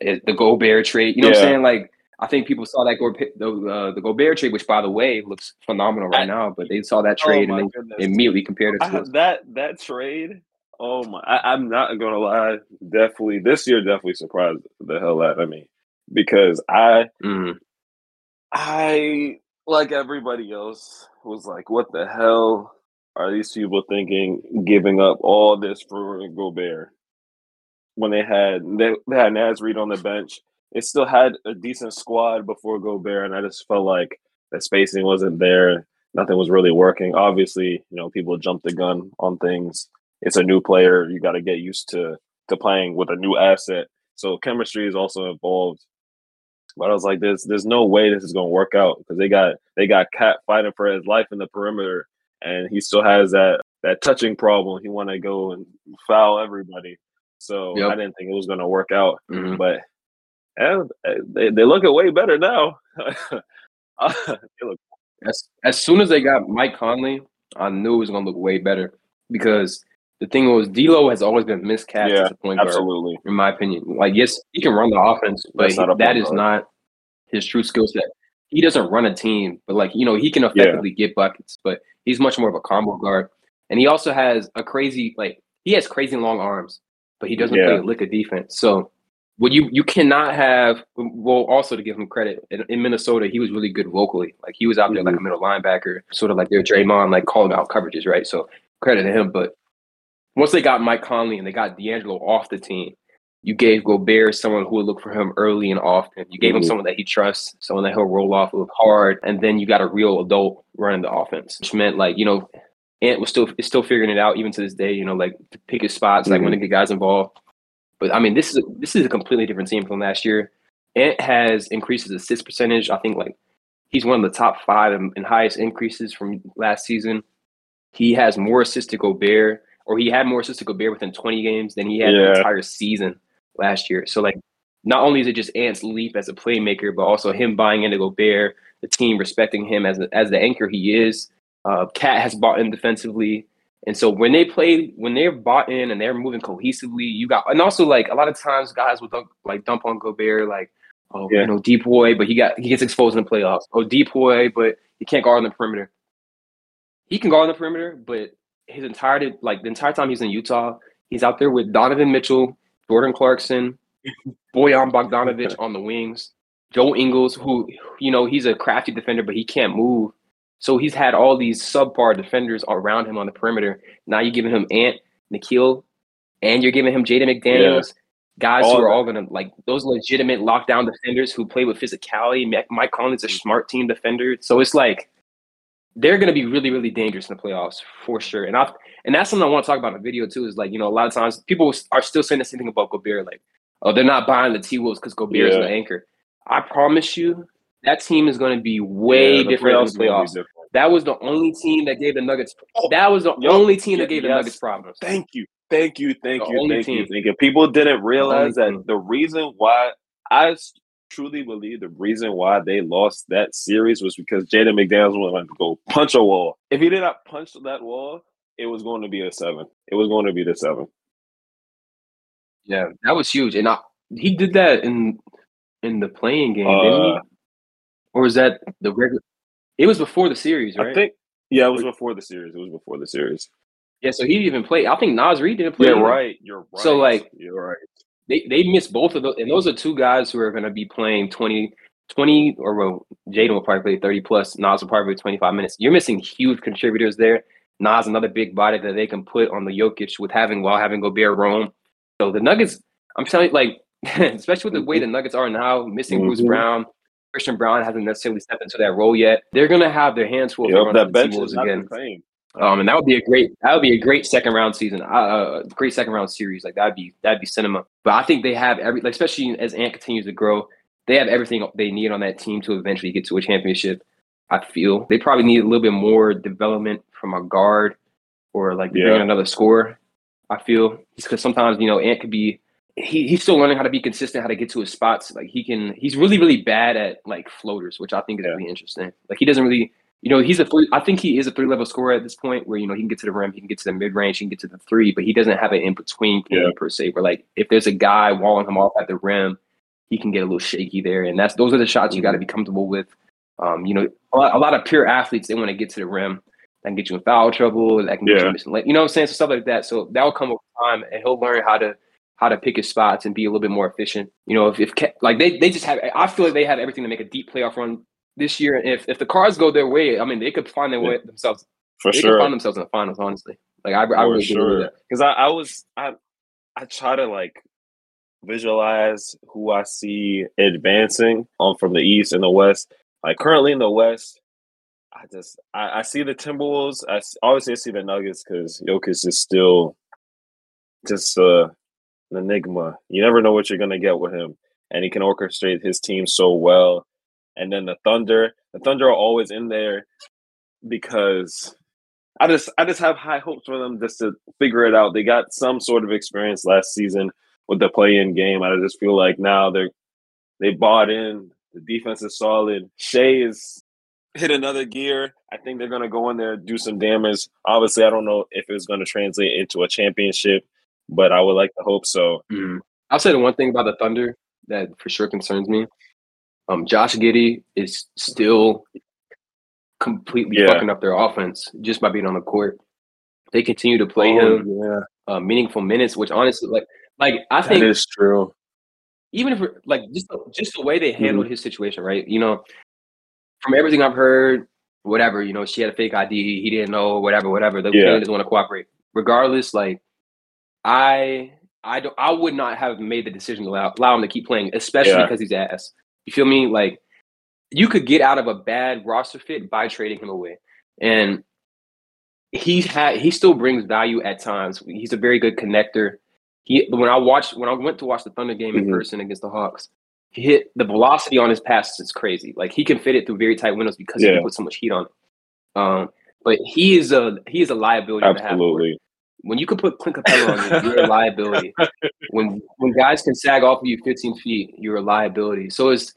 the Gobert trade. You know what I'm saying? I think people saw that the Gobert trade, which, by the way, looks phenomenal right now, but they saw that trade and they immediately compared it to it. That trade? Oh my! I'm not gonna lie. Definitely, this year definitely surprised the hell out of me because I like everybody else was like, "What the hell are these people thinking? Giving up all this for Gobert when they had Naz Reid on the bench? They still had a decent squad before Gobert, and I just felt like the spacing wasn't there. Nothing was really working. Obviously, you know, people jumped the gun on things." It's a new player. You got to get used to playing with a new asset. So chemistry is also involved. But I was like, there's no way this is going to work out because they got Cat fighting for his life in the perimeter, and he still has that touching problem. He want to go and foul everybody. So I didn't think it was going to work out. Mm-hmm. But they look way better now. As soon as they got Mike Conley, I knew it was going to look way better because – the thing was, D'Lo has always been miscast as a point guard, absolutely. In my opinion. Yes, he can run the offense, but that is not his true skill set. He doesn't run a team, but, he can effectively get buckets, but he's much more of a combo guard. And he also has a crazy, he has crazy long arms, but he doesn't play a lick of defense. So, what you cannot have, well, also to give him credit, in Minnesota, he was really good vocally. He was out there like a middle linebacker, sort of like their Draymond, calling out coverages, right? So, credit to him, but once they got Mike Conley and they got D'Angelo off the team, you gave Gobert someone who would look for him early and often. You gave him someone that he trusts, someone that he'll roll off with hard, and then you got a real adult running the offense, which meant Ant is still figuring it out even to this day. You know, to pick his spots, when to get guys involved. But I mean, this is a completely different team from last year. Ant has increased his assist percentage. I think he's one of the top 5 and highest increases from last season. He has more assists to Gobert. Or he had more assists to Gobert within 20 games than he had the entire season last year. So, not only is it just Ant's leap as a playmaker, but also him buying into Gobert, the team respecting him as the anchor he is. Cat has bought in defensively. And so when they play, when they're bought in and they're moving cohesively, you got – and also, a lot of times guys will dump on Gobert, you know, deep boy, but he gets exposed in the playoffs. Oh, deep boy, but he can't guard on the perimeter. He can guard on the perimeter, but – his entire the entire time he's in Utah, he's out there with Donovan Mitchell, Jordan Clarkson, Bojan Bogdanovich on the wings, Joe Ingles, who, you know, he's a crafty defender, but he can't move. So he's had all these subpar defenders around him on the perimeter. Now you're giving him Ant, Nikhil, and you're giving him Jaden McDaniels, guys who are all going to, like, those legitimate lockdown defenders who play with physicality. Mike Conley's a smart team defender. So it's like they're going to be really, really dangerous in the playoffs for sure. And that's something I want to talk about in the video too, is like, you know, a lot of times people are still saying the same thing about Gobert. Like, oh, they're not buying the T-Wolves because Gobert is the anchor. I promise you, that team is going to be way different in the playoffs. That was the only team that gave the Nuggets. That was the only team that gave the Nuggets problems. Thank you. People didn't realize that the reason why I truly believe the reason why they lost that series was because Jaden McDaniels wanted to go punch a wall. If he did not punch that wall, it was going to be a seven. It was going to be the seven. Yeah, that was huge. And he did that in the playing game, didn't he? Or was that the regular? It was before the series, right? I think. Yeah, it was before the series. Yeah, so he didn't even play. I think Naz Reid didn't play. Yeah, right. You're right. So, like, you're right. They missed both of those. And those are two guys who are going to be playing 20 or, well, Jaden will probably play 30-plus. Naz will probably play 25 minutes. You're missing huge contributors there. Naz, another big body that they can put on the Jokic while having Gobert roam. So the Nuggets, I'm telling you, like, especially with the way the Nuggets are now, missing Bruce Brown. Christian Brown hasn't necessarily stepped into that role yet. They're going to have their hands full of the T-Wolves again. And that would be a great second round season, great second round series. Like that'd be cinema. But I think they have every, like, especially as Ant continues to grow, they have everything they need on that team to eventually get to a championship. I feel they probably need a little bit more development from a guard or like bringing another scorer. I feel because sometimes, you know, Ant could be. He's still learning how to be consistent, how to get to his spots. Like he's really, really bad at like floaters, which I think is really interesting. Like he doesn't really, you know, I think he is a three-level scorer at this point where, you know, he can get to the rim, he can get to the mid-range, he can get to the three, but he doesn't have an in-between game per se. Where like if there's a guy walling him off at the rim, he can get a little shaky there, and those are the shots you got to be comfortable with. You know, a lot of pure athletes, they want to get to the rim. That can get you in foul trouble. That can get you missing late. You know what I'm saying? So stuff like that. So that will come over time, and he'll learn how to pick his spots and be a little bit more efficient. You know, if they just have, I feel like they have everything to make a deep playoff run this year. And if the cards go their way, I mean, they could find their way themselves. They could find themselves in the finals, honestly. Like I really do that. Because I try to like visualize who I see advancing from the East and the West. Like currently in the West, I see the Timberwolves. Obviously I see the Nuggets because Jokic is still just an enigma. You never know what you're going to get with him, and he can orchestrate his team so well. And then the Thunder are always in there because I just have high hopes for them just to figure it out. They got some sort of experience last season with the play-in game. I just feel like now they bought in. The defense is solid. Shea is hit another gear. I think they're going to go in there and do some damage. Obviously, I don't know if it's going to translate into a championship, but I would like to hope so. Mm-hmm. I'll say the one thing about the Thunder that for sure concerns me. Josh Giddey is still completely fucking up their offense just by being on the court. They continue to play meaningful minutes, which honestly, like I think that is true. Even if like just the way they handled his situation, right? You know, from everything I've heard, whatever, you know, she had a fake ID, he didn't know, whatever. The player doesn't want to cooperate. Regardless, like. I would not have made the decision to allow him to keep playing, especially because he's ass. You feel me? Like, you could get out of a bad roster fit by trading him away. And he still brings value at times. He's a very good connector. When I went to watch the Thunder game in person against the Hawks, the velocity on his passes is crazy. Like, he can fit it through very tight windows because he can put so much heat on it. But he is a liability. Absolutely. When you can put Clint Capella on you're a liability. When guys can sag off of you 15 feet, you're a liability. So it's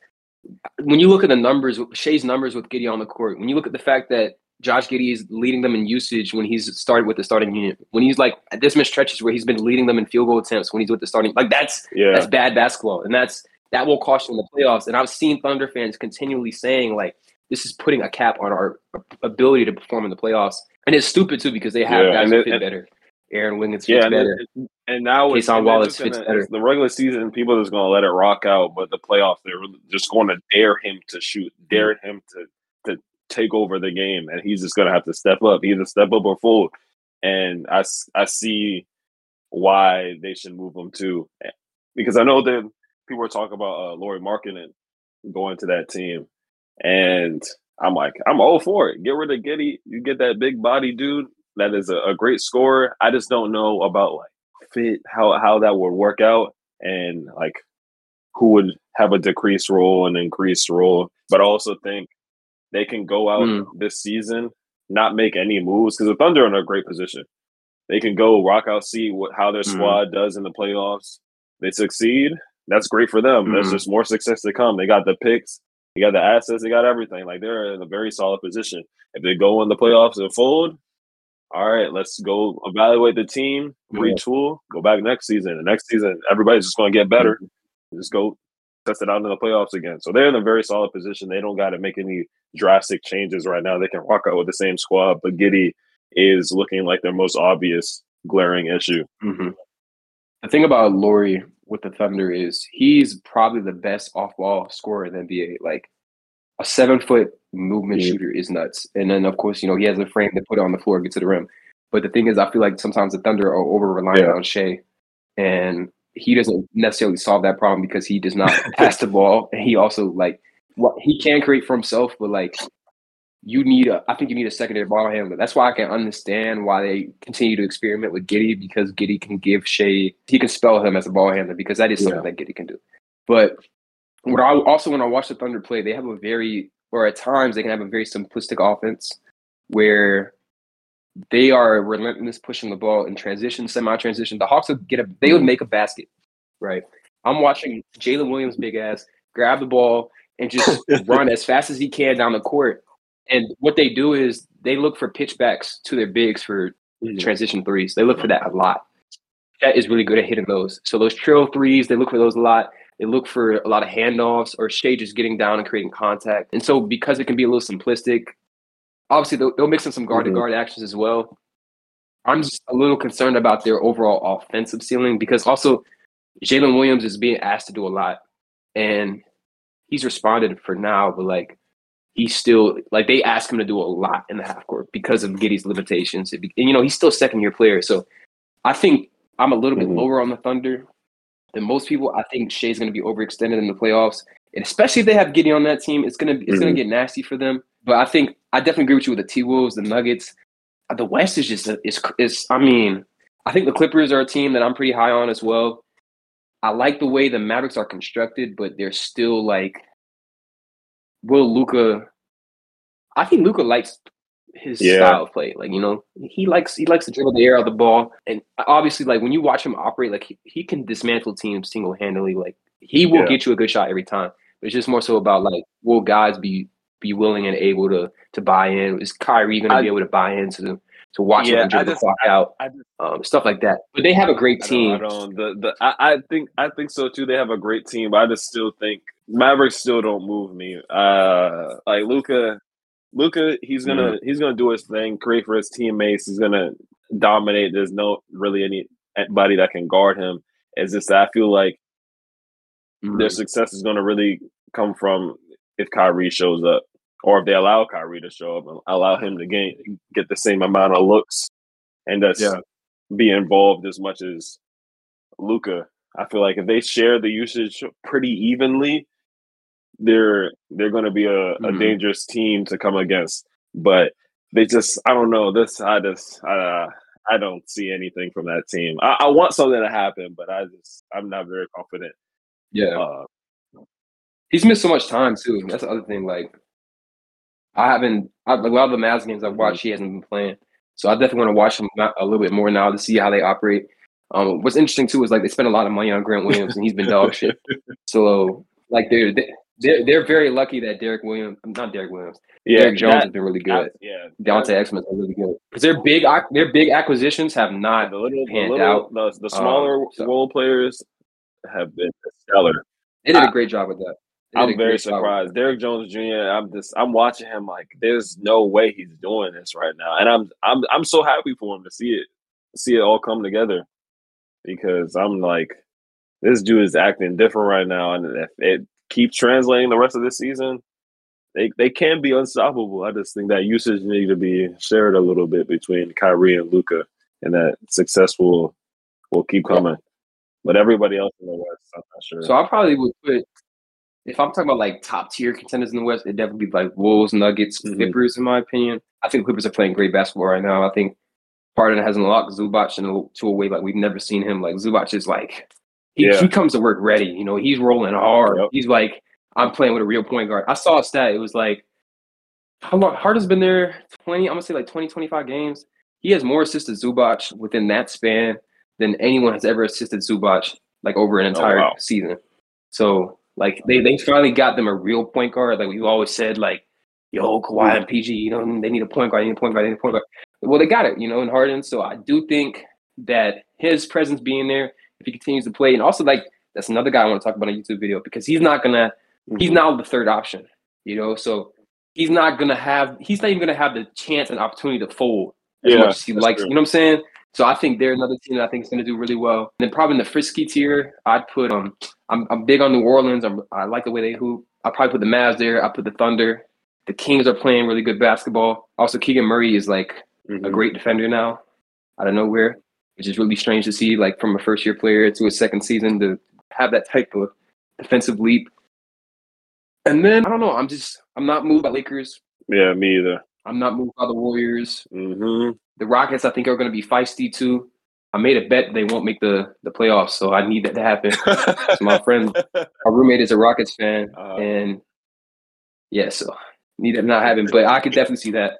when you look at the numbers, Shea's numbers with Giddey on the court, when you look at the fact that Josh Giddey is leading them in usage when he's started with the starting unit, when he's like at this many stretches where he's been leading them in field goal attempts when he's with the starting, like that's bad basketball. And that will cost you in the playoffs. And I've seen Thunder fans continually saying like, this is putting a cap on our ability to perform in the playoffs. And it's stupid too because they have guys who fit better. Aaron Wiggins fits better. And now it's on Wallace fits better. The regular season, people are just going to let it rock out. But the playoffs, they're just going to dare him to shoot, dare him to take over the game, and he's just going to have to step up, either step up or fold. And I see why they should move him too, because I know that people were talking about Lauri Markkanen going to that team, and I'm like, I'm all for it. Get rid of Giddey. You get that big body dude that is a great scorer. I just don't know about like fit, how that would work out, and like who would have a decreased role and increased role. But I also think they can go out this season, not make any moves, because the Thunder are in a great position. They can go rock out, see how their squad does in the playoffs. They succeed. That's great for them. There's just more success to come. They got the picks. They got the assets. They got everything. Like, they're in a very solid position. If they go in the playoffs and fold, all right, let's go evaluate the team, retool, go back next season. And next season, everybody's just going to get better. Just go test it out in the playoffs again. So they're in a very solid position. They don't got to make any drastic changes right now. They can rock out with the same squad, but Giddey is looking like their most obvious glaring issue. The thing about Lauri with the Thunder is he's probably the best off-ball scorer in the NBA. Like, a 7-foot movement shooter is nuts. And then, of course, you know, he has a frame to put it on the floor and get to the rim. But the thing is, I feel like sometimes the Thunder are over-reliant on Shai, and he doesn't necessarily solve that problem because he does not pass the ball. And he also, like, he can create for himself, but, like, I think you need a secondary ball handler. That's why I can understand why they continue to experiment with Giddey, because Giddey can give Shai, he can spell him as a ball handler, because that is something that Giddey can do. But what I also, when I watch the Thunder play, they have at times they can have a very simplistic offense where they are relentless pushing the ball in transition, semi-transition. The Hawks would they would make a basket, right? I'm watching Jalen Williams' big ass grab the ball and just run as fast as he can down the court. And what they do is they look for pitchbacks to their bigs for transition threes. They look for that a lot. That is really good at hitting those. So those trail threes, they look for those a lot. They look for a lot of handoffs or Shai just getting down and creating contact. And so because it can be a little simplistic, obviously they'll mix in some guard-to-guard actions as well. I'm just a little concerned about their overall offensive ceiling, because also Jalen Williams is being asked to do a lot. And he's responded for now, but like, he's still, like, they ask him to do a lot in the half court because of Giddey's limitations. And, you know, he's still a second-year player. So I think I'm a little bit lower on the Thunder than most people. I think Shai's going to be overextended in the playoffs. And especially if they have Giddey on that team, it's going to get nasty for them. But I think I definitely agree with you with the T-Wolves, the Nuggets. The West is just I think the Clippers are a team that I'm pretty high on as well. I like the way the Mavericks are constructed, but they're still like, will Luka? I think Luka likes his style of play. Like, you know, he likes to dribble the air out of the ball, and obviously, like, when you watch him operate, like he can dismantle teams single handedly. Like, he will get you a good shot every time. But it's just more so about, like, will guys be willing and able to buy in? Is Kyrie going to be able to buy in to watch him dribble the clock out? Stuff like that. But they have a great team. I think so too. They have a great team, but I just still think Mavericks still don't move me. Like Luka, he's gonna do his thing, create for his teammates. He's gonna dominate. There's no really anybody that can guard him. It's just that I feel like their success is gonna really come from if Kyrie shows up, or if they allow Kyrie to show up and allow him to get the same amount of looks and just be involved as much as Luka. I feel like if they share the usage pretty evenly, they're going to be a dangerous team to come against. But they just, I don't know. I don't see anything from that team. I want something to happen, but I'm not very confident. Yeah, he's missed so much time too. That's the other thing. Like, a lot of the Mavs games I've watched, he hasn't been playing. So I definitely want to watch him a little bit more now to see how they operate. What's interesting too is, like, they spend a lot of money on Grant Williams, and he's been dog shit. So, like, they're very lucky that Derrick Jones has been really good. Dante Exum has been really good, because their big acquisitions have not panned out. The smaller role players have been stellar. They did a great job with that. I'm very surprised. Derrick Jones Jr., I'm watching him like, there's no way he's doing this right now, and I'm so happy for him to see it all come together. Because I'm like, this dude is acting different right now, and if it keeps translating the rest of this season, They can be unstoppable. I just think that usage needs to be shared a little bit between Kyrie and Luka, and that success will keep coming. But everybody else in the West, I'm not sure. So I probably would put, if I'm talking about like top tier contenders in the West, it'd definitely be like Wolves, Nuggets, Clippers, in my opinion. I think Clippers are playing great basketball right now. I think Harden has unlocked Zubac to a way like we've never seen him. Like Zubac is like, he comes to work ready. You know, he's rolling hard. Yep. He's like, I'm playing with a real point guard. I saw a stat. It was like, how long? Harden's been there 25 games. He has more assists to Zubac within that span than anyone has ever assisted Zubac like over an entire season. So like they finally got them a real point guard. Like we always said, like, yo, Kawhi and PG, you know, they need a point guard, Well, they got it, you know, in Harden. So I do think that his presence being there, if he continues to play, and also like that's another guy I want to talk about in a YouTube video, because he's now the third option, you know, so he's not even gonna have the chance and opportunity to fold as much as he likes. True. You know what I'm saying? So I think they're another team that I think is going to do really well. And then probably in the frisky tier, I'd put I'm big on New Orleans. I like the way they hoop. I probably put the Mavs there. I put the Thunder. The Kings are playing really good basketball. Also, Keegan Murray is like a great defender now, out of nowhere, which is really strange to see. Like from a first-year player to a second season to have that type of defensive leap. And then I don't know. I'm not moved by Lakers. Yeah, me either. I'm not moved by the Warriors. The Rockets, I think, are going to be feisty, too. I made a bet they won't make the playoffs, so I need that to happen. So my roommate is a Rockets fan, and yeah, so need that not happen. But I could definitely see that.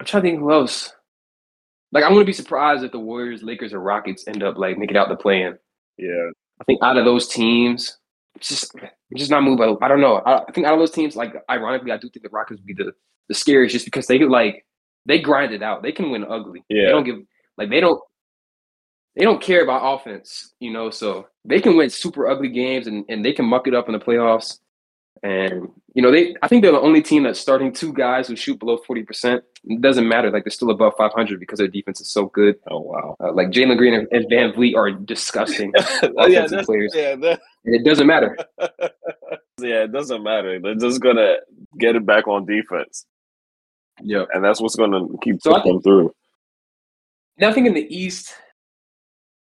I'm trying to think who else. Like, I'm going to be surprised if the Warriors, Lakers, or Rockets end up, like, making out the play-in. Yeah. I think out of those teams, I'm just not moved by – I don't know. I think out of those teams, like, ironically, I do think the Rockets would be the scariest, just because they could, like – they grind it out. They can win ugly. Yeah. They don't give like they don't care about offense, you know. So they can win super ugly games and they can muck it up in the playoffs. And you know, I think they're the only team that's starting two guys who shoot below 40%. It doesn't matter, like they're still above 500 because their defense is so good. Oh wow. Like Jalen Green and Van Vliet are disgusting offensive players. It doesn't matter. Yeah, it doesn't matter. They're just gonna get it back on defense. Yeah, and that's what's going to keep them through. Now, I think in the East,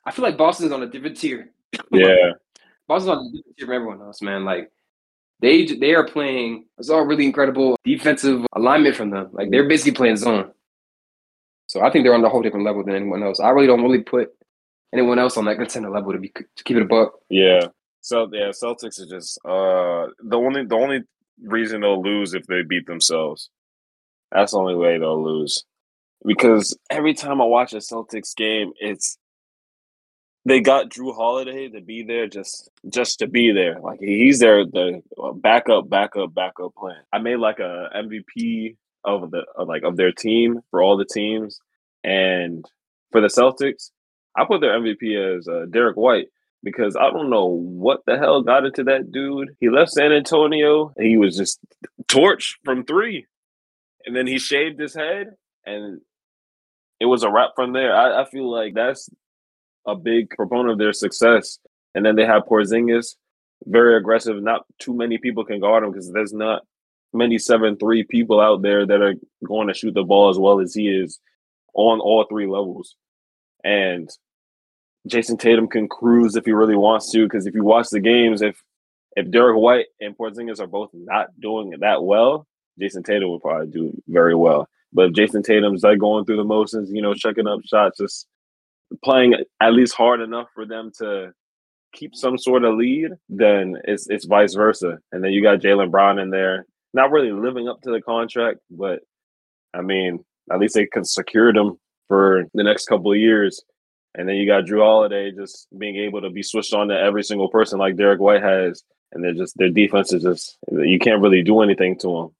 I feel like Boston's on a different tier. Yeah, Boston's on a different tier from everyone else, man. Like they are playing. It's all really incredible defensive alignment from them. Like they're basically playing zone. So I think they're on a whole different level than anyone else. I really don't put anyone else on that contender level to keep it a buck. Yeah. So yeah, Celtics are just the only reason they'll lose if they beat themselves. That's the only way they'll lose. Because every time I watch a Celtics game, they got Drew Holiday to be there just to be there. Like he's there, the backup plan. I made like a MVP of their team for all the teams, and for the Celtics, I put their MVP as Derek White. Because I don't know what the hell got into that dude. He left San Antonio and he was just torched from three. And then he shaved his head, and it was a wrap from there. I feel like that's a big proponent of their success. And then they have Porzingis, very aggressive. Not too many people can guard him because there's not many 7'3" people out there that are going to shoot the ball as well as he is on all three levels. And Jason Tatum can cruise if he really wants to, because if you watch the games, if Derek White and Porzingis are both not doing it that well, Jason Tatum will probably do very well. But if Jason Tatum's like going through the motions, you know, checking up shots, just playing at least hard enough for them to keep some sort of lead, then it's vice versa. And then you got Jaylen Brown in there, not really living up to the contract, but I mean, at least they can secure them for the next couple of years. And then you got Drew Holiday just being able to be switched on to every single person like Derek White has. And their defense is just, you can't really do anything to them.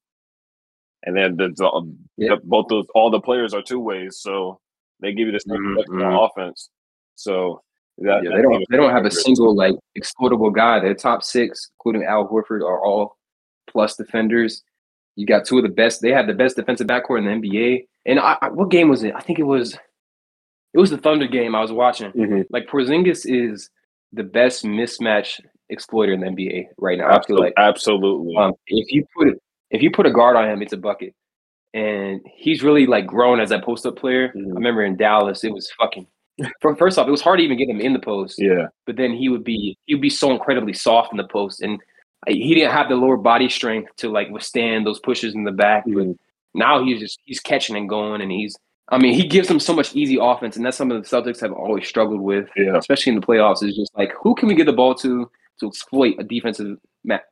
And then all the players are two ways, so they give you this offense. So they don't have a single like exploitable guy. Their top six, including Al Horford, are all plus defenders. You got two of the best. They have the best defensive backcourt in the NBA. And what game was it? I think it was the Thunder game I was watching. Like Porzingis is the best mismatch exploiter in the NBA right now. I feel like absolutely. If you put it. if you put a guard on him, it's a bucket. And he's really like grown as a post-up player. Mm-hmm. I remember in Dallas, it was fucking. First off, it was hard to even get him in the post. Yeah. But then he'd be so incredibly soft in the post, and he didn't have the lower body strength to like withstand those pushes in the back. Mm-hmm. But now he's catching and going, and he gives them so much easy offense, and that's something the Celtics have always struggled with, especially in the playoffs. Is just like, who can we get the ball to exploit a defensive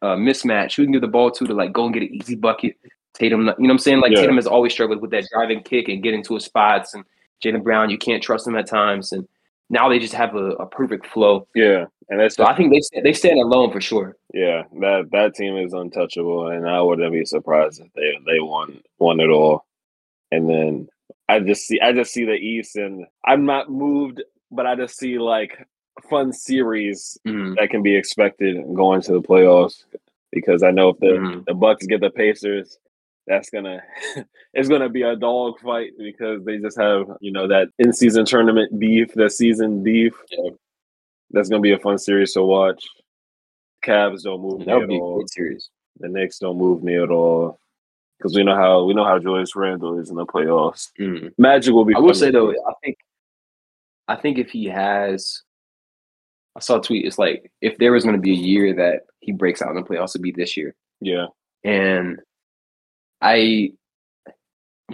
mismatch? Who can give the ball to like go and get an easy bucket? Tatum, you know what I'm saying? Like Tatum has always struggled with that driving kick and getting to his spots, and Jaylen Brown, you can't trust him at times, and now they just have a perfect flow. Yeah, and that's so I think they stand alone for sure. Yeah, that team is untouchable, and I wouldn't be surprised if they won it all. And then I just see the East, and I'm not moved, but I just see like fun series that can be expected going to the playoffs, because I know if the Bucks get the Pacers, that's gonna be a dog fight, because they just have, that in-season tournament beef, that season beef. Yeah. That's gonna be a fun series to watch. Cavs don't move me at all. Good series. The Knicks don't move me at all, because we know how Julius Randle is in the playoffs. Mm. Magic will be. I will say though, I think if he has, I saw a tweet. It's like if there was going to be a year that he breaks out in the playoffs, it'd be this year. Yeah, and I'm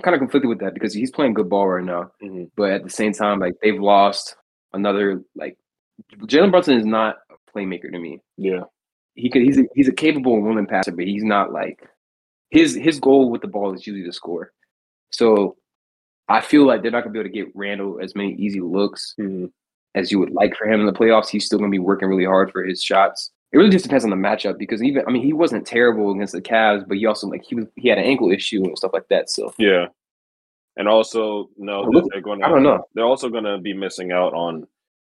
kind of conflicted with that, because he's playing good ball right now, but at the same time, like they've lost another, like Jalen Brunson is not a playmaker to me. Yeah, he's a capable running passer, but he's not like his goal with the ball is usually to score. So I feel like they're not gonna be able to get Randall as many easy looks as you would like for him in the playoffs. He's still gonna be working really hard for his shots. It really just depends on the matchup, because he wasn't terrible against the Cavs, but he also he had an ankle issue and stuff like that. So yeah, and also they're also gonna be missing out on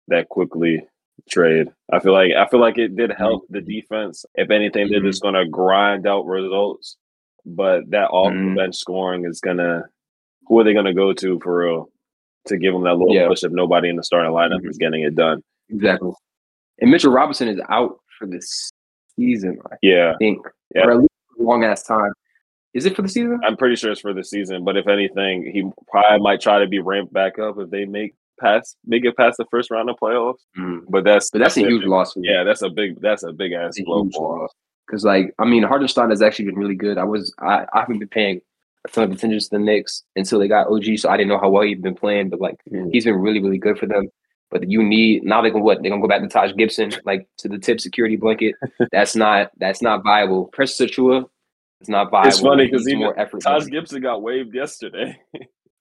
that Quickly trade. I feel like it did help the defense. If anything, they're just gonna grind out results, but that off the bench scoring is gonna. Who are they gonna go to for real to give them that little push if nobody in the starting lineup is getting it done? Exactly. And Mitchell Robinson is out for this season, I think. Yeah. Or at least a long-ass time. Is it for the season? I'm pretty sure it's for the season, but if anything, he probably might try to be ramped back up if they make it past the first round of playoffs. Mm. But that's a huge loss for me. Yeah, that's a big-ass blow for us. Because, Hardenstein has actually been really good. I haven't been paying a ton of attention to the Knicks until they got OG, so I didn't know how well he'd been playing, but, he's been really, really good for them. But now they're gonna go back to Taj Gibson, like to the tip security blanket. That's not viable. Precious Achiuwa, it's not viable. It's funny because Taj Gibson got waived yesterday.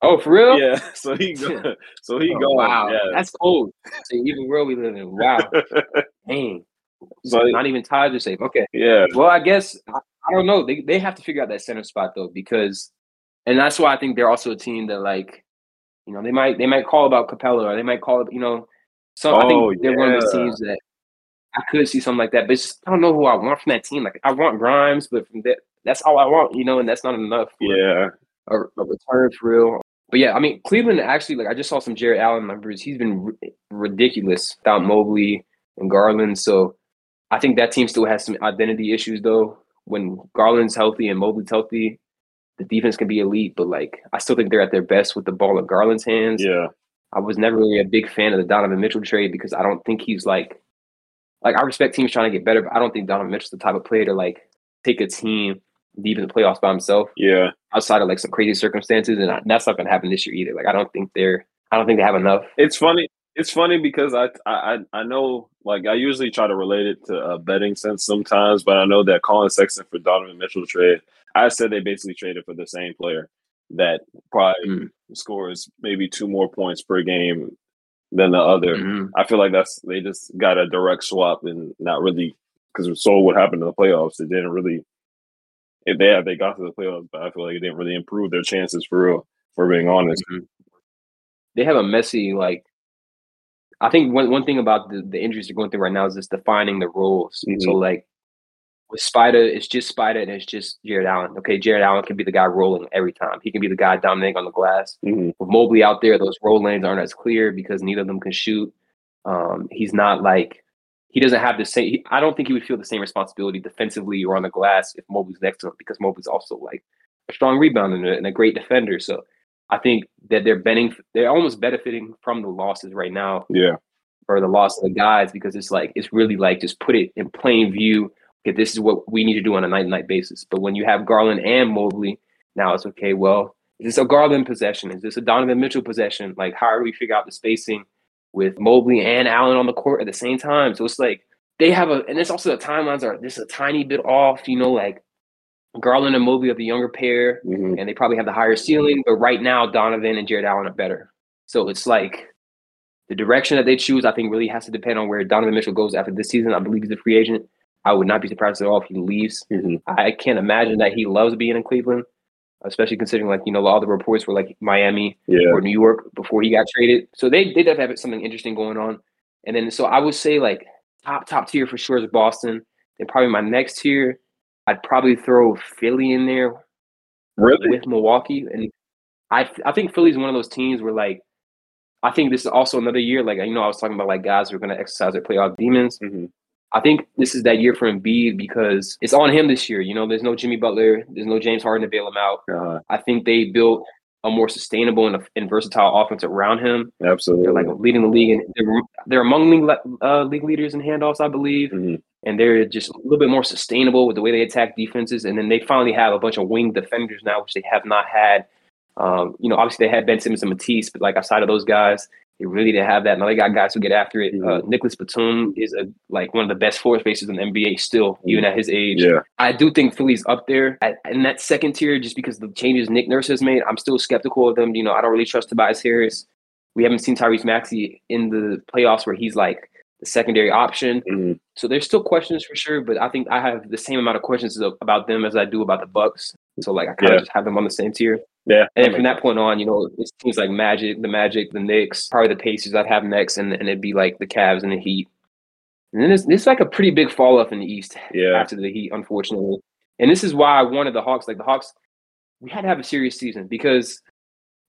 Oh, for real? Yeah. So he going. Wow, yeah. That's cold. It's an evil world we live in. Wow. Dang. So not even Taj is safe. Okay. Yeah. Well, I guess I don't know. They have to figure out that center spot though, and that's why I think they're also a team that like. They might call about Capella, or they might call up, I think they're one of those teams that I could see something like that. But it's just, I don't know who I want from that team. Like I want Grimes, but from that's all I want, and that's not enough. A return for real. But yeah, Cleveland actually, I just saw some Jared Allen numbers. He's been ridiculous without Mobley and Garland. So I think that team still has some identity issues though. When Garland's healthy and Mobley's healthy, the defense can be elite, but I still think they're at their best with the ball in Garland's hands. Yeah, I was never really a big fan of the Donovan Mitchell trade, because I don't think he's like I respect teams trying to get better, but I don't think Donovan Mitchell's the type of player to take a team deep in the playoffs by himself. Yeah, outside of some crazy circumstances, and that's not going to happen this year either. I don't think they have enough. It's funny. It's funny because I know I usually try to relate it to a betting sense sometimes, but I know that Colin Sexton for Donovan Mitchell trade, I said they basically traded for the same player that probably scores maybe 2 more points per game than the other. Mm-hmm. I feel like they just got a direct swap and not really, because we saw what happened in the playoffs. It didn't really, they got to the playoffs, but I feel like it didn't really improve their chances for real. For being honest, they have a messy I think one thing about the injuries they're going through right now is just defining the roles. Mm-hmm. So, with Spider, it's just Spider and it's just Jared Allen. Okay, Jared Allen can be the guy rolling every time. He can be the guy dominating on the glass. Mm-hmm. With Mobley out there, those roll lanes aren't as clear because neither of them can shoot. He's not he doesn't have the same. I don't think he would feel the same responsibility defensively or on the glass if Mobley's next to him, because Mobley's also like a strong rebounder and a great defender. So I think that they're almost benefiting from the losses right now. Yeah. Or the loss of the guys, because it's like, it's really like, just put it in plain view. Okay, this is what we need to do on a night-to-night basis. But when you have Garland and Mobley, now it's okay, well, is this a Garland possession? Is this a Donovan Mitchell possession? Like, how do we figure out the spacing with Mobley and Allen on the court at the same time? So it's like they have a – and it's also the timelines are just a tiny bit off, you know, like Garland and Mobley are the younger pair, and they probably have the higher ceiling. But right now, Donovan and Jared Allen are better. So it's like the direction that they choose, I think, really has to depend on where Donovan Mitchell goes after this season. I believe he's a free agent. I would not be surprised at all if he leaves. I can't imagine that he loves being in Cleveland, especially considering, like, you know, all the reports were like Miami or New York before he got traded. So they definitely have something interesting going on. And then, so I would say, like, top tier for sure is Boston. Then probably my next tier, I'd probably throw Philly in there with Milwaukee. And I think Philly's one of those teams where, like, I think this is also another year, like, you know, I was talking about, like, guys who are going to exercise their playoff demons. I think this is that year for Embiid because it's on him this year. You know, there's no Jimmy Butler. There's no James Harden to bail him out. I think they built a more sustainable and versatile offense around him. Absolutely. They're, like, leading the league. And they're among league leaders in handoffs, I believe. And they're just a little bit more sustainable with the way they attack defenses. And then they finally have a bunch of wing defenders now, which they have not had. You know, obviously they had Ben Simmons and Matisse, but, like, outside of those guys, they really didn't have that. Now they got guys who get after it. Nicholas Batum is like one of the best forward faces in the NBA still, even at his age. I do think Philly's up there in that second tier just because the changes Nick Nurse has made. I'm still skeptical of them. You know, I don't really trust Tobias Harris. We haven't seen Tyrese Maxey in the playoffs where he's like the secondary option. So there's still questions for sure, but I think I have the same amount of questions about them as I do about the Bucks. So, like, I kind of just have them on the same tier. And then from that point on, you know, it's teams like Magic, the Knicks, probably the Pacers I'd have next, and it'd be like the Cavs and the Heat. And then it's like a pretty big fall off in the East after the Heat, unfortunately. And this is why I wanted the Hawks. Like, the Hawks, we had to have a serious season because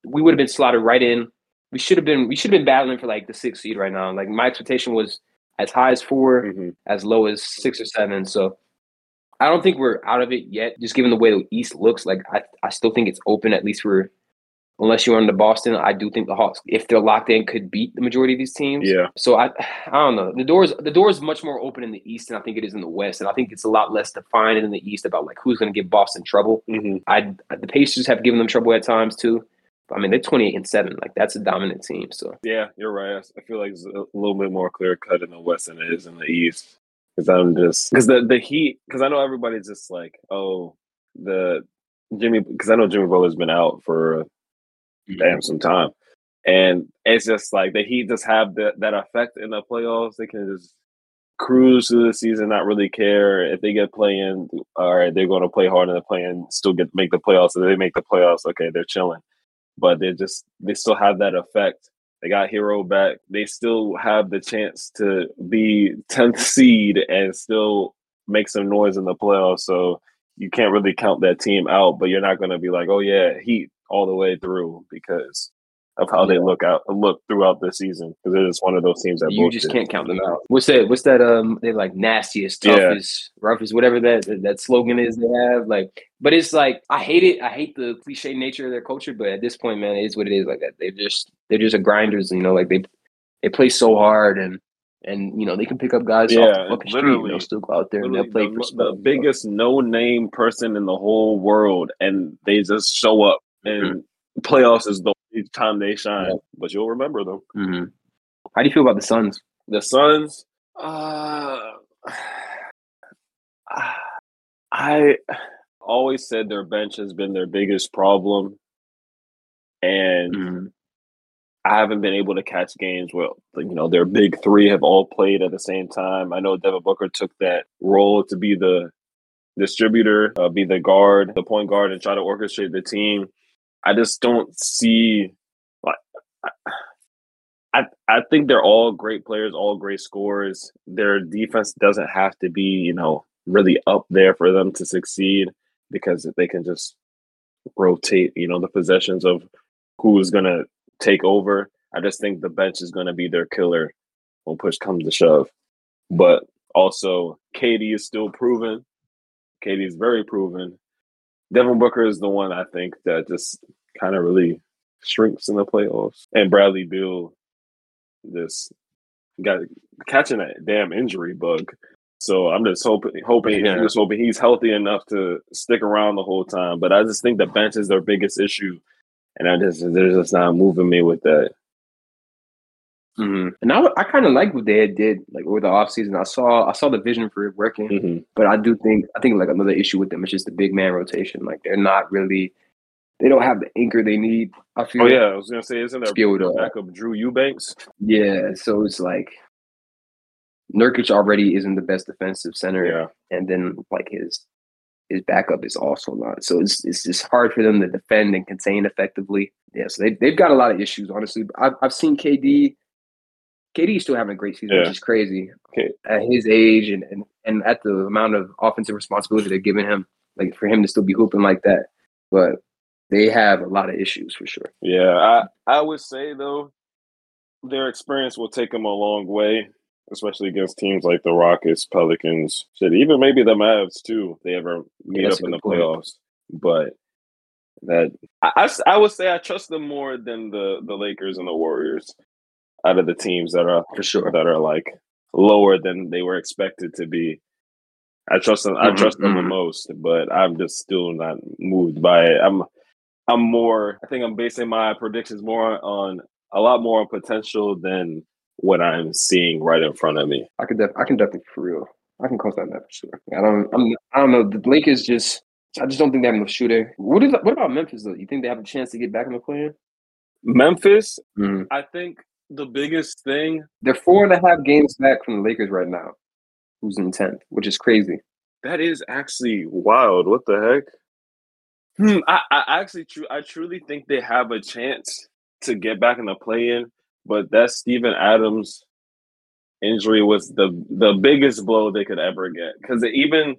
we would have been slotted right in. We should have been battling for, like, the 6th seed right now. Like, my expectation was as high as 4, as low as 6 or 7. So I don't think we're out of it yet, just given the way the East looks. Like, I still think it's open, at least for, unless you're under Boston. I do think the Hawks, if they're locked in, could beat the majority of these teams. So I don't know. The door is much more open in the East than I think it is in the West, and I think it's a lot less defined in the East about, like, who's going to give Boston trouble. The Pacers have given them trouble at times too. I mean, they're 28-7. Like, that's a dominant team. So yeah, you're right. I feel like it's a little bit more clear cut in the West than it is in the East. Because the Heat, because I know everybody's just like, oh, because I know Jimmy Butler's been out for damn some time. And it's just like the Heat just have that effect in the playoffs. They can just cruise through the season, not really care. If they get play-in, all right, they're going to play hard in the play-in, still make the playoffs. If they make the playoffs, okay, they're chilling. But they still have that effect. They got Hero back. They still have the chance to be 10th seed and still make some noise in the playoffs. So you can't really count that team out, but you're not going to be like, oh yeah, Heat all the way through because of how they look throughout the season. Because they're just one of those teams that you just can't count them out. What's that? They're like nastiest, toughest, roughest, whatever that slogan is they have. Like, but it's like, I hate it. I hate the cliche nature of their culture, but at this point, man, it is what it is. Like that, they're just a grinders, you know. Like they play so hard, and you know they can pick up guys off the fucking street. And they'll still go out there and they'll play for the biggest no name person in the whole world, and they just show up. And playoffs is the only time they shine, but you'll remember them. How do you feel about the Suns? The Suns, I always said their bench has been their biggest problem, and I haven't been able to catch games where, you know, their big three have all played at the same time. I know Devin Booker took that role to be the distributor, be the guard, the point guard, and try to orchestrate the team. I just don't see. Like, I think they're all great players, all great scorers. Their defense doesn't have to be, you know, really up there for them to succeed because they can just rotate, you know, the possessions of who's going to take over. I just think the bench is going to be their killer when push comes to shove. But also, KD is still proven. KD is very proven. Devin Booker is the one I think that just kind of really shrinks in the playoffs. And Bradley Beal just got catching that damn injury bug. So I'm just hoping I'm just hoping he's healthy enough to stick around the whole time. But I just think the bench is their biggest issue, and they're just not moving me with that. Mm-hmm. And I kind of like what they did like over the offseason. I saw the vision for it working, but I think like another issue with them is just the big man rotation. Like they don't have the anchor they need. I feel. Oh yeah, I was gonna say isn't there backup Drew Eubanks? Yeah, so it's like Nurkic already isn't the best defensive center, and then like his backup is also not. So it's just hard for them to defend and contain effectively. Yeah, so they've got a lot of issues honestly. I've seen KD. KD's still having a great season, which is crazy. Okay. At his age and at the amount of offensive responsibility they're giving him, like for him to still be hooping like that. But they have a lot of issues for sure. Yeah, I would say, though, their experience will take them a long way, especially against teams like the Rockets, Pelicans, shit, even maybe the Mavs, too, if they ever meet up in the playoffs. But that I would say I trust them more than the Lakers and the Warriors. Out of the teams that are for sure that are like lower than they were expected to be, I trust them. I trust them the most, but I'm just still not moved by it. I'm more. I think I'm basing my predictions a lot more on potential than what I'm seeing right in front of me. I can definitely for real. I can call that for sure. I don't know. The Lakers I just don't think they have enough shooting. What about Memphis though? You think they have a chance to get back in the play-in? Memphis, I think. The biggest thing. They're 4.5 games back from the Lakers right now, who's in 10th, which is crazy. That is actually wild. What the heck? I truly think they have a chance to get back in the play-in, but that Steven Adams injury was the biggest blow they could ever get. Because even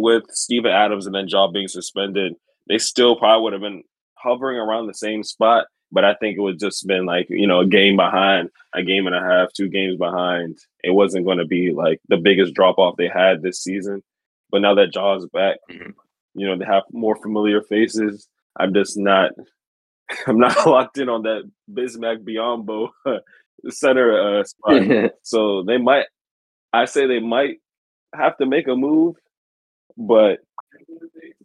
with Steven Adams and then Ja being suspended, they still probably would have been hovering around the same spot. But I think it would just been like, you know, a game behind, a game and a half, 2 games behind. It wasn't going to be like the biggest drop off they had this season. But now that Jaw's back, you know, they have more familiar faces. I'm not locked in on that Bismack Biyombo center spot. So they might have to make a move, but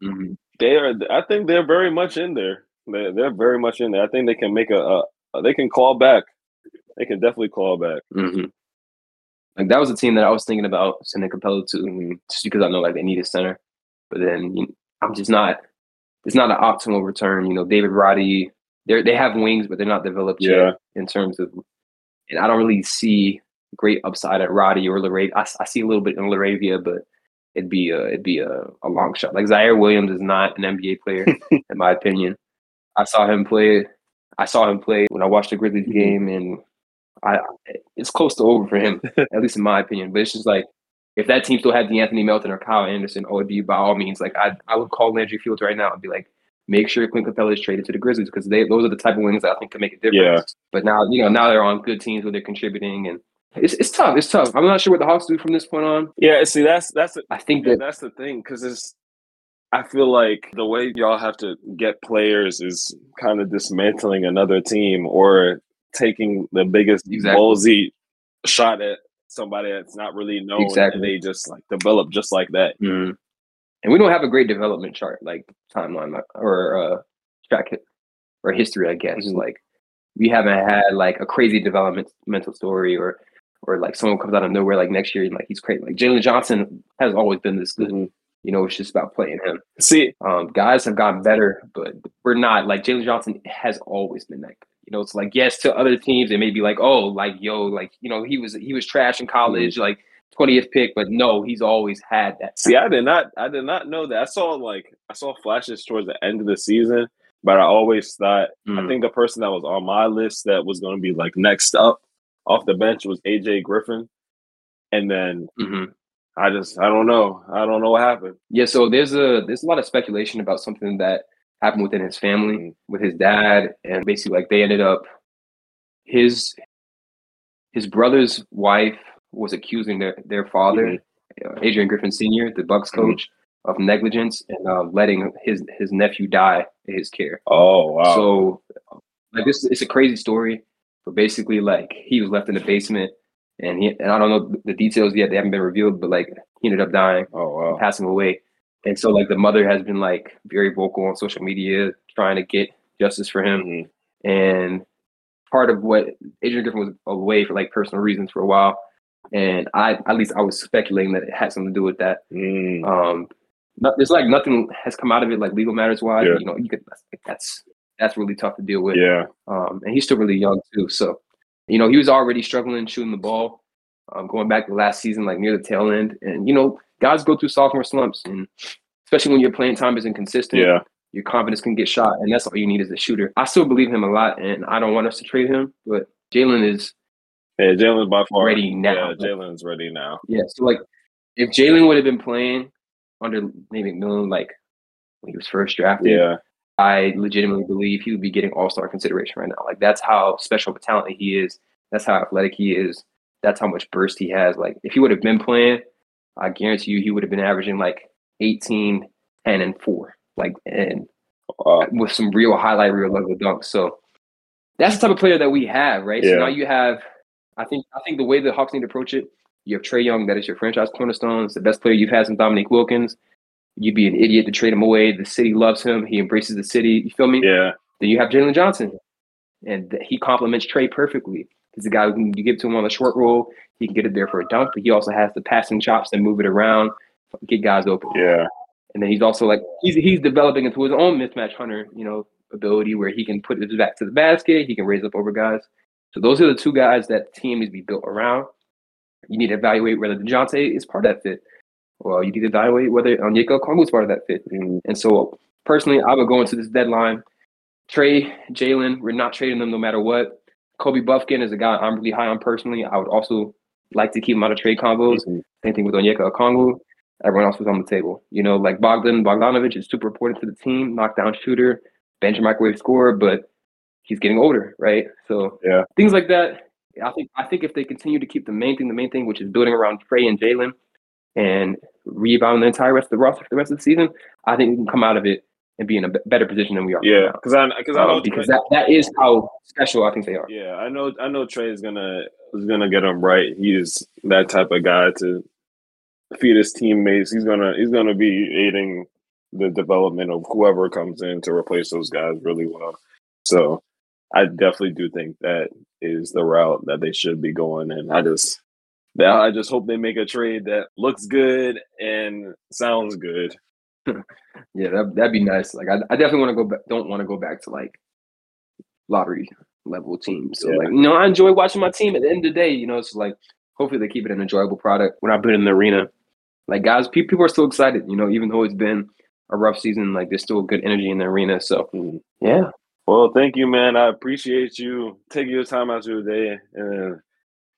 I think they're very much in there. They're very much in there. I think they can make they can call back. They can definitely call back. Like that was a team that I was thinking about sending Capella to, just because I know like they need a center. But then I'm just not. It's not an optimal return. You know, David Roddy. They have wings, but they're not developed yet in terms of. And I don't really see great upside at Roddy or Laravia. I see a little bit in Laravia, but. It'd be a long shot. Like Zaire Williams is not an NBA player, in my opinion. I saw him play when I watched the Grizzlies game, and it's close to over for him, at least in my opinion. But it's just like if that team still had DeAnthony Melton or Kyle Anderson, it'd be by all means. Like I would call Landry Fields right now and be like, make sure Clint Capella is traded to the Grizzlies because those are the type of wings that I think can make a difference. Yeah. But now they're on good teams where they're contributing and. It's tough. I'm not sure what the Hawks do from this point on. Yeah, see, that's the thing because I feel like the way y'all have to get players is kind of dismantling another team or taking the biggest ballsy shot at somebody that's not really known. Exactly. And they just like develop just like that. Mm-hmm. And we don't have a great development chart, like timeline or track or history, I guess. Mm-hmm. Like we haven't had like a crazy developmental story or like someone comes out of nowhere like next year and like he's crazy. Like Jalen Johnson has always been this good. You know, it's just about playing him. See, guys have gotten better, but we're not like Jalen Johnson has always been that good. You know, it's like yes to other teams it may be like oh like yo like you know he was trash in college like 20th pick, but no, he's always had that. See, I did not know that. I saw flashes towards the end of the season. But I always thought, I think the person that was on my list that was going to be like next up off the bench was AJ Griffin. And then I don't know. I don't know what happened. Yeah, so there's a lot of speculation about something that happened within his family, with his dad. And basically like they ended up, his brother's wife was accusing their father, Adrian Griffin Sr., the Bucks coach, of negligence and letting his nephew die in his care. Oh, wow. So, like, this, it's a crazy story, but basically, like, he was left in the basement, and I don't know the details yet. They haven't been revealed, but, like, he ended up dying, passing away. And so, like, the mother has been, like, very vocal on social media trying to get justice for him. Mm-hmm. And part of what Adrian Griffin was away for, like, personal reasons for a while. And I was speculating that it had something to do with that. Mm. There's, like, nothing has come out of it, like, legal matters-wise. Yeah. You know, that's really tough to deal with. Yeah. And he's still really young, too. So, you know, he was already struggling shooting the ball, going back to last season, like, near the tail end. And, you know, guys go through sophomore slumps, and especially when your playing time isn't consistent, your confidence can get shot, and that's all you need is a shooter. I still believe him a lot, and I don't want us to trade him, but Jalen is Jalen's by far ready now. Yeah, Jalen's ready now. Yeah, so, like, if Jalen would have been playing under maybe McMillan, like, when he was first drafted, I legitimately believe he would be getting all-star consideration right now. Like, that's how special of a talent he is. That's how athletic he is. That's how much burst he has. Like, if he would have been playing, I guarantee you he would have been averaging like 18, 10, and 4, like, and with some real highlight reel level dunks. So that's the type of player that we have, right? Yeah. So now you have, I think the way the Hawks need to approach it, you have Trey Young, that is your franchise cornerstone. It's the best player you've had since Dominique Wilkins. You'd be an idiot to trade him away. The city loves him. He embraces the city. You feel me? Yeah. Then you have Jalen Johnson, and he complements Trey perfectly. He's a guy who can, you give to him on the short roll, he can get it there for a dunk, but he also has the passing chops and move it around, get guys open. Yeah. And then he's also, like, he's developing into his own mismatch hunter, you know, ability where he can put his back to the basket, he can raise up over guys. So those are the two guys that team needs to be built around. You need to evaluate whether DeJounte is part of that fit. Well, you need to evaluate whether Onyeka Okongwu is part of that fit. And so personally, I would go into this deadline. Trey, Jalen, we're not trading them no matter what. Kobe Bufkin is a guy I'm really high on personally. I would also like to keep him out of trade combos. Same thing with Onyeka Okongwu. Everyone else was on the table. You know, like, Bogdanovich is super important to the team, knockdown shooter, bench microwave scorer, but he's getting older, right? So things like that. I think if they continue to keep the main thing, which is building around Trey and Jalen and rebound the entire rest of the roster for the rest of the season, I think we can come out of it and be in a better position than we are. Yeah, because that is how special I think they are. Yeah, I know Trey is gonna get him right. He is that type of guy to feed his teammates. He's gonna be aiding the development of whoever comes in to replace those guys really well. So I definitely do think that is the route that they should be going, and I just hope they make a trade that looks good and sounds good. Yeah, that'd be nice. Like, I definitely want to go back. Don't want to go back to, like, lottery level teams. So like, you know, I enjoy watching my team. At the end of the day, you know, it's like, hopefully they keep it an enjoyable product. When I've been in the arena, like, guys, people are still excited. You know, even though it's been a rough season, like, there's still good energy in the arena. So yeah. Well, thank you, man. I appreciate you taking your time out of your day and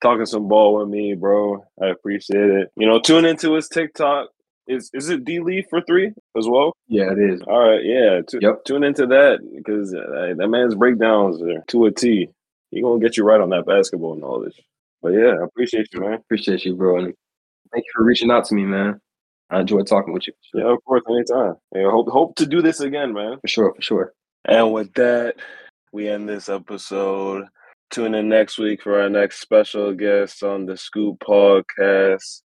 talking some ball with me, bro. I appreciate it. You know, tune into his TikTok. Is it D-Leaf for 3 as well? Yeah, it is. All right, yeah. Tune into that, because that man's breakdowns are to a T. He's going to get you right on that basketball knowledge. But, yeah, I appreciate you, man. Appreciate you, bro. And thank you for reaching out to me, man. I enjoyed talking with you. Sure. Yeah, of course, anytime. Yeah, hope to do this again, man. For sure, for sure. And with that, we end this episode. Tune in next week for our next special guest on the Scoop Podcast.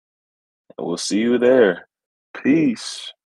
And we'll see you there. Peace.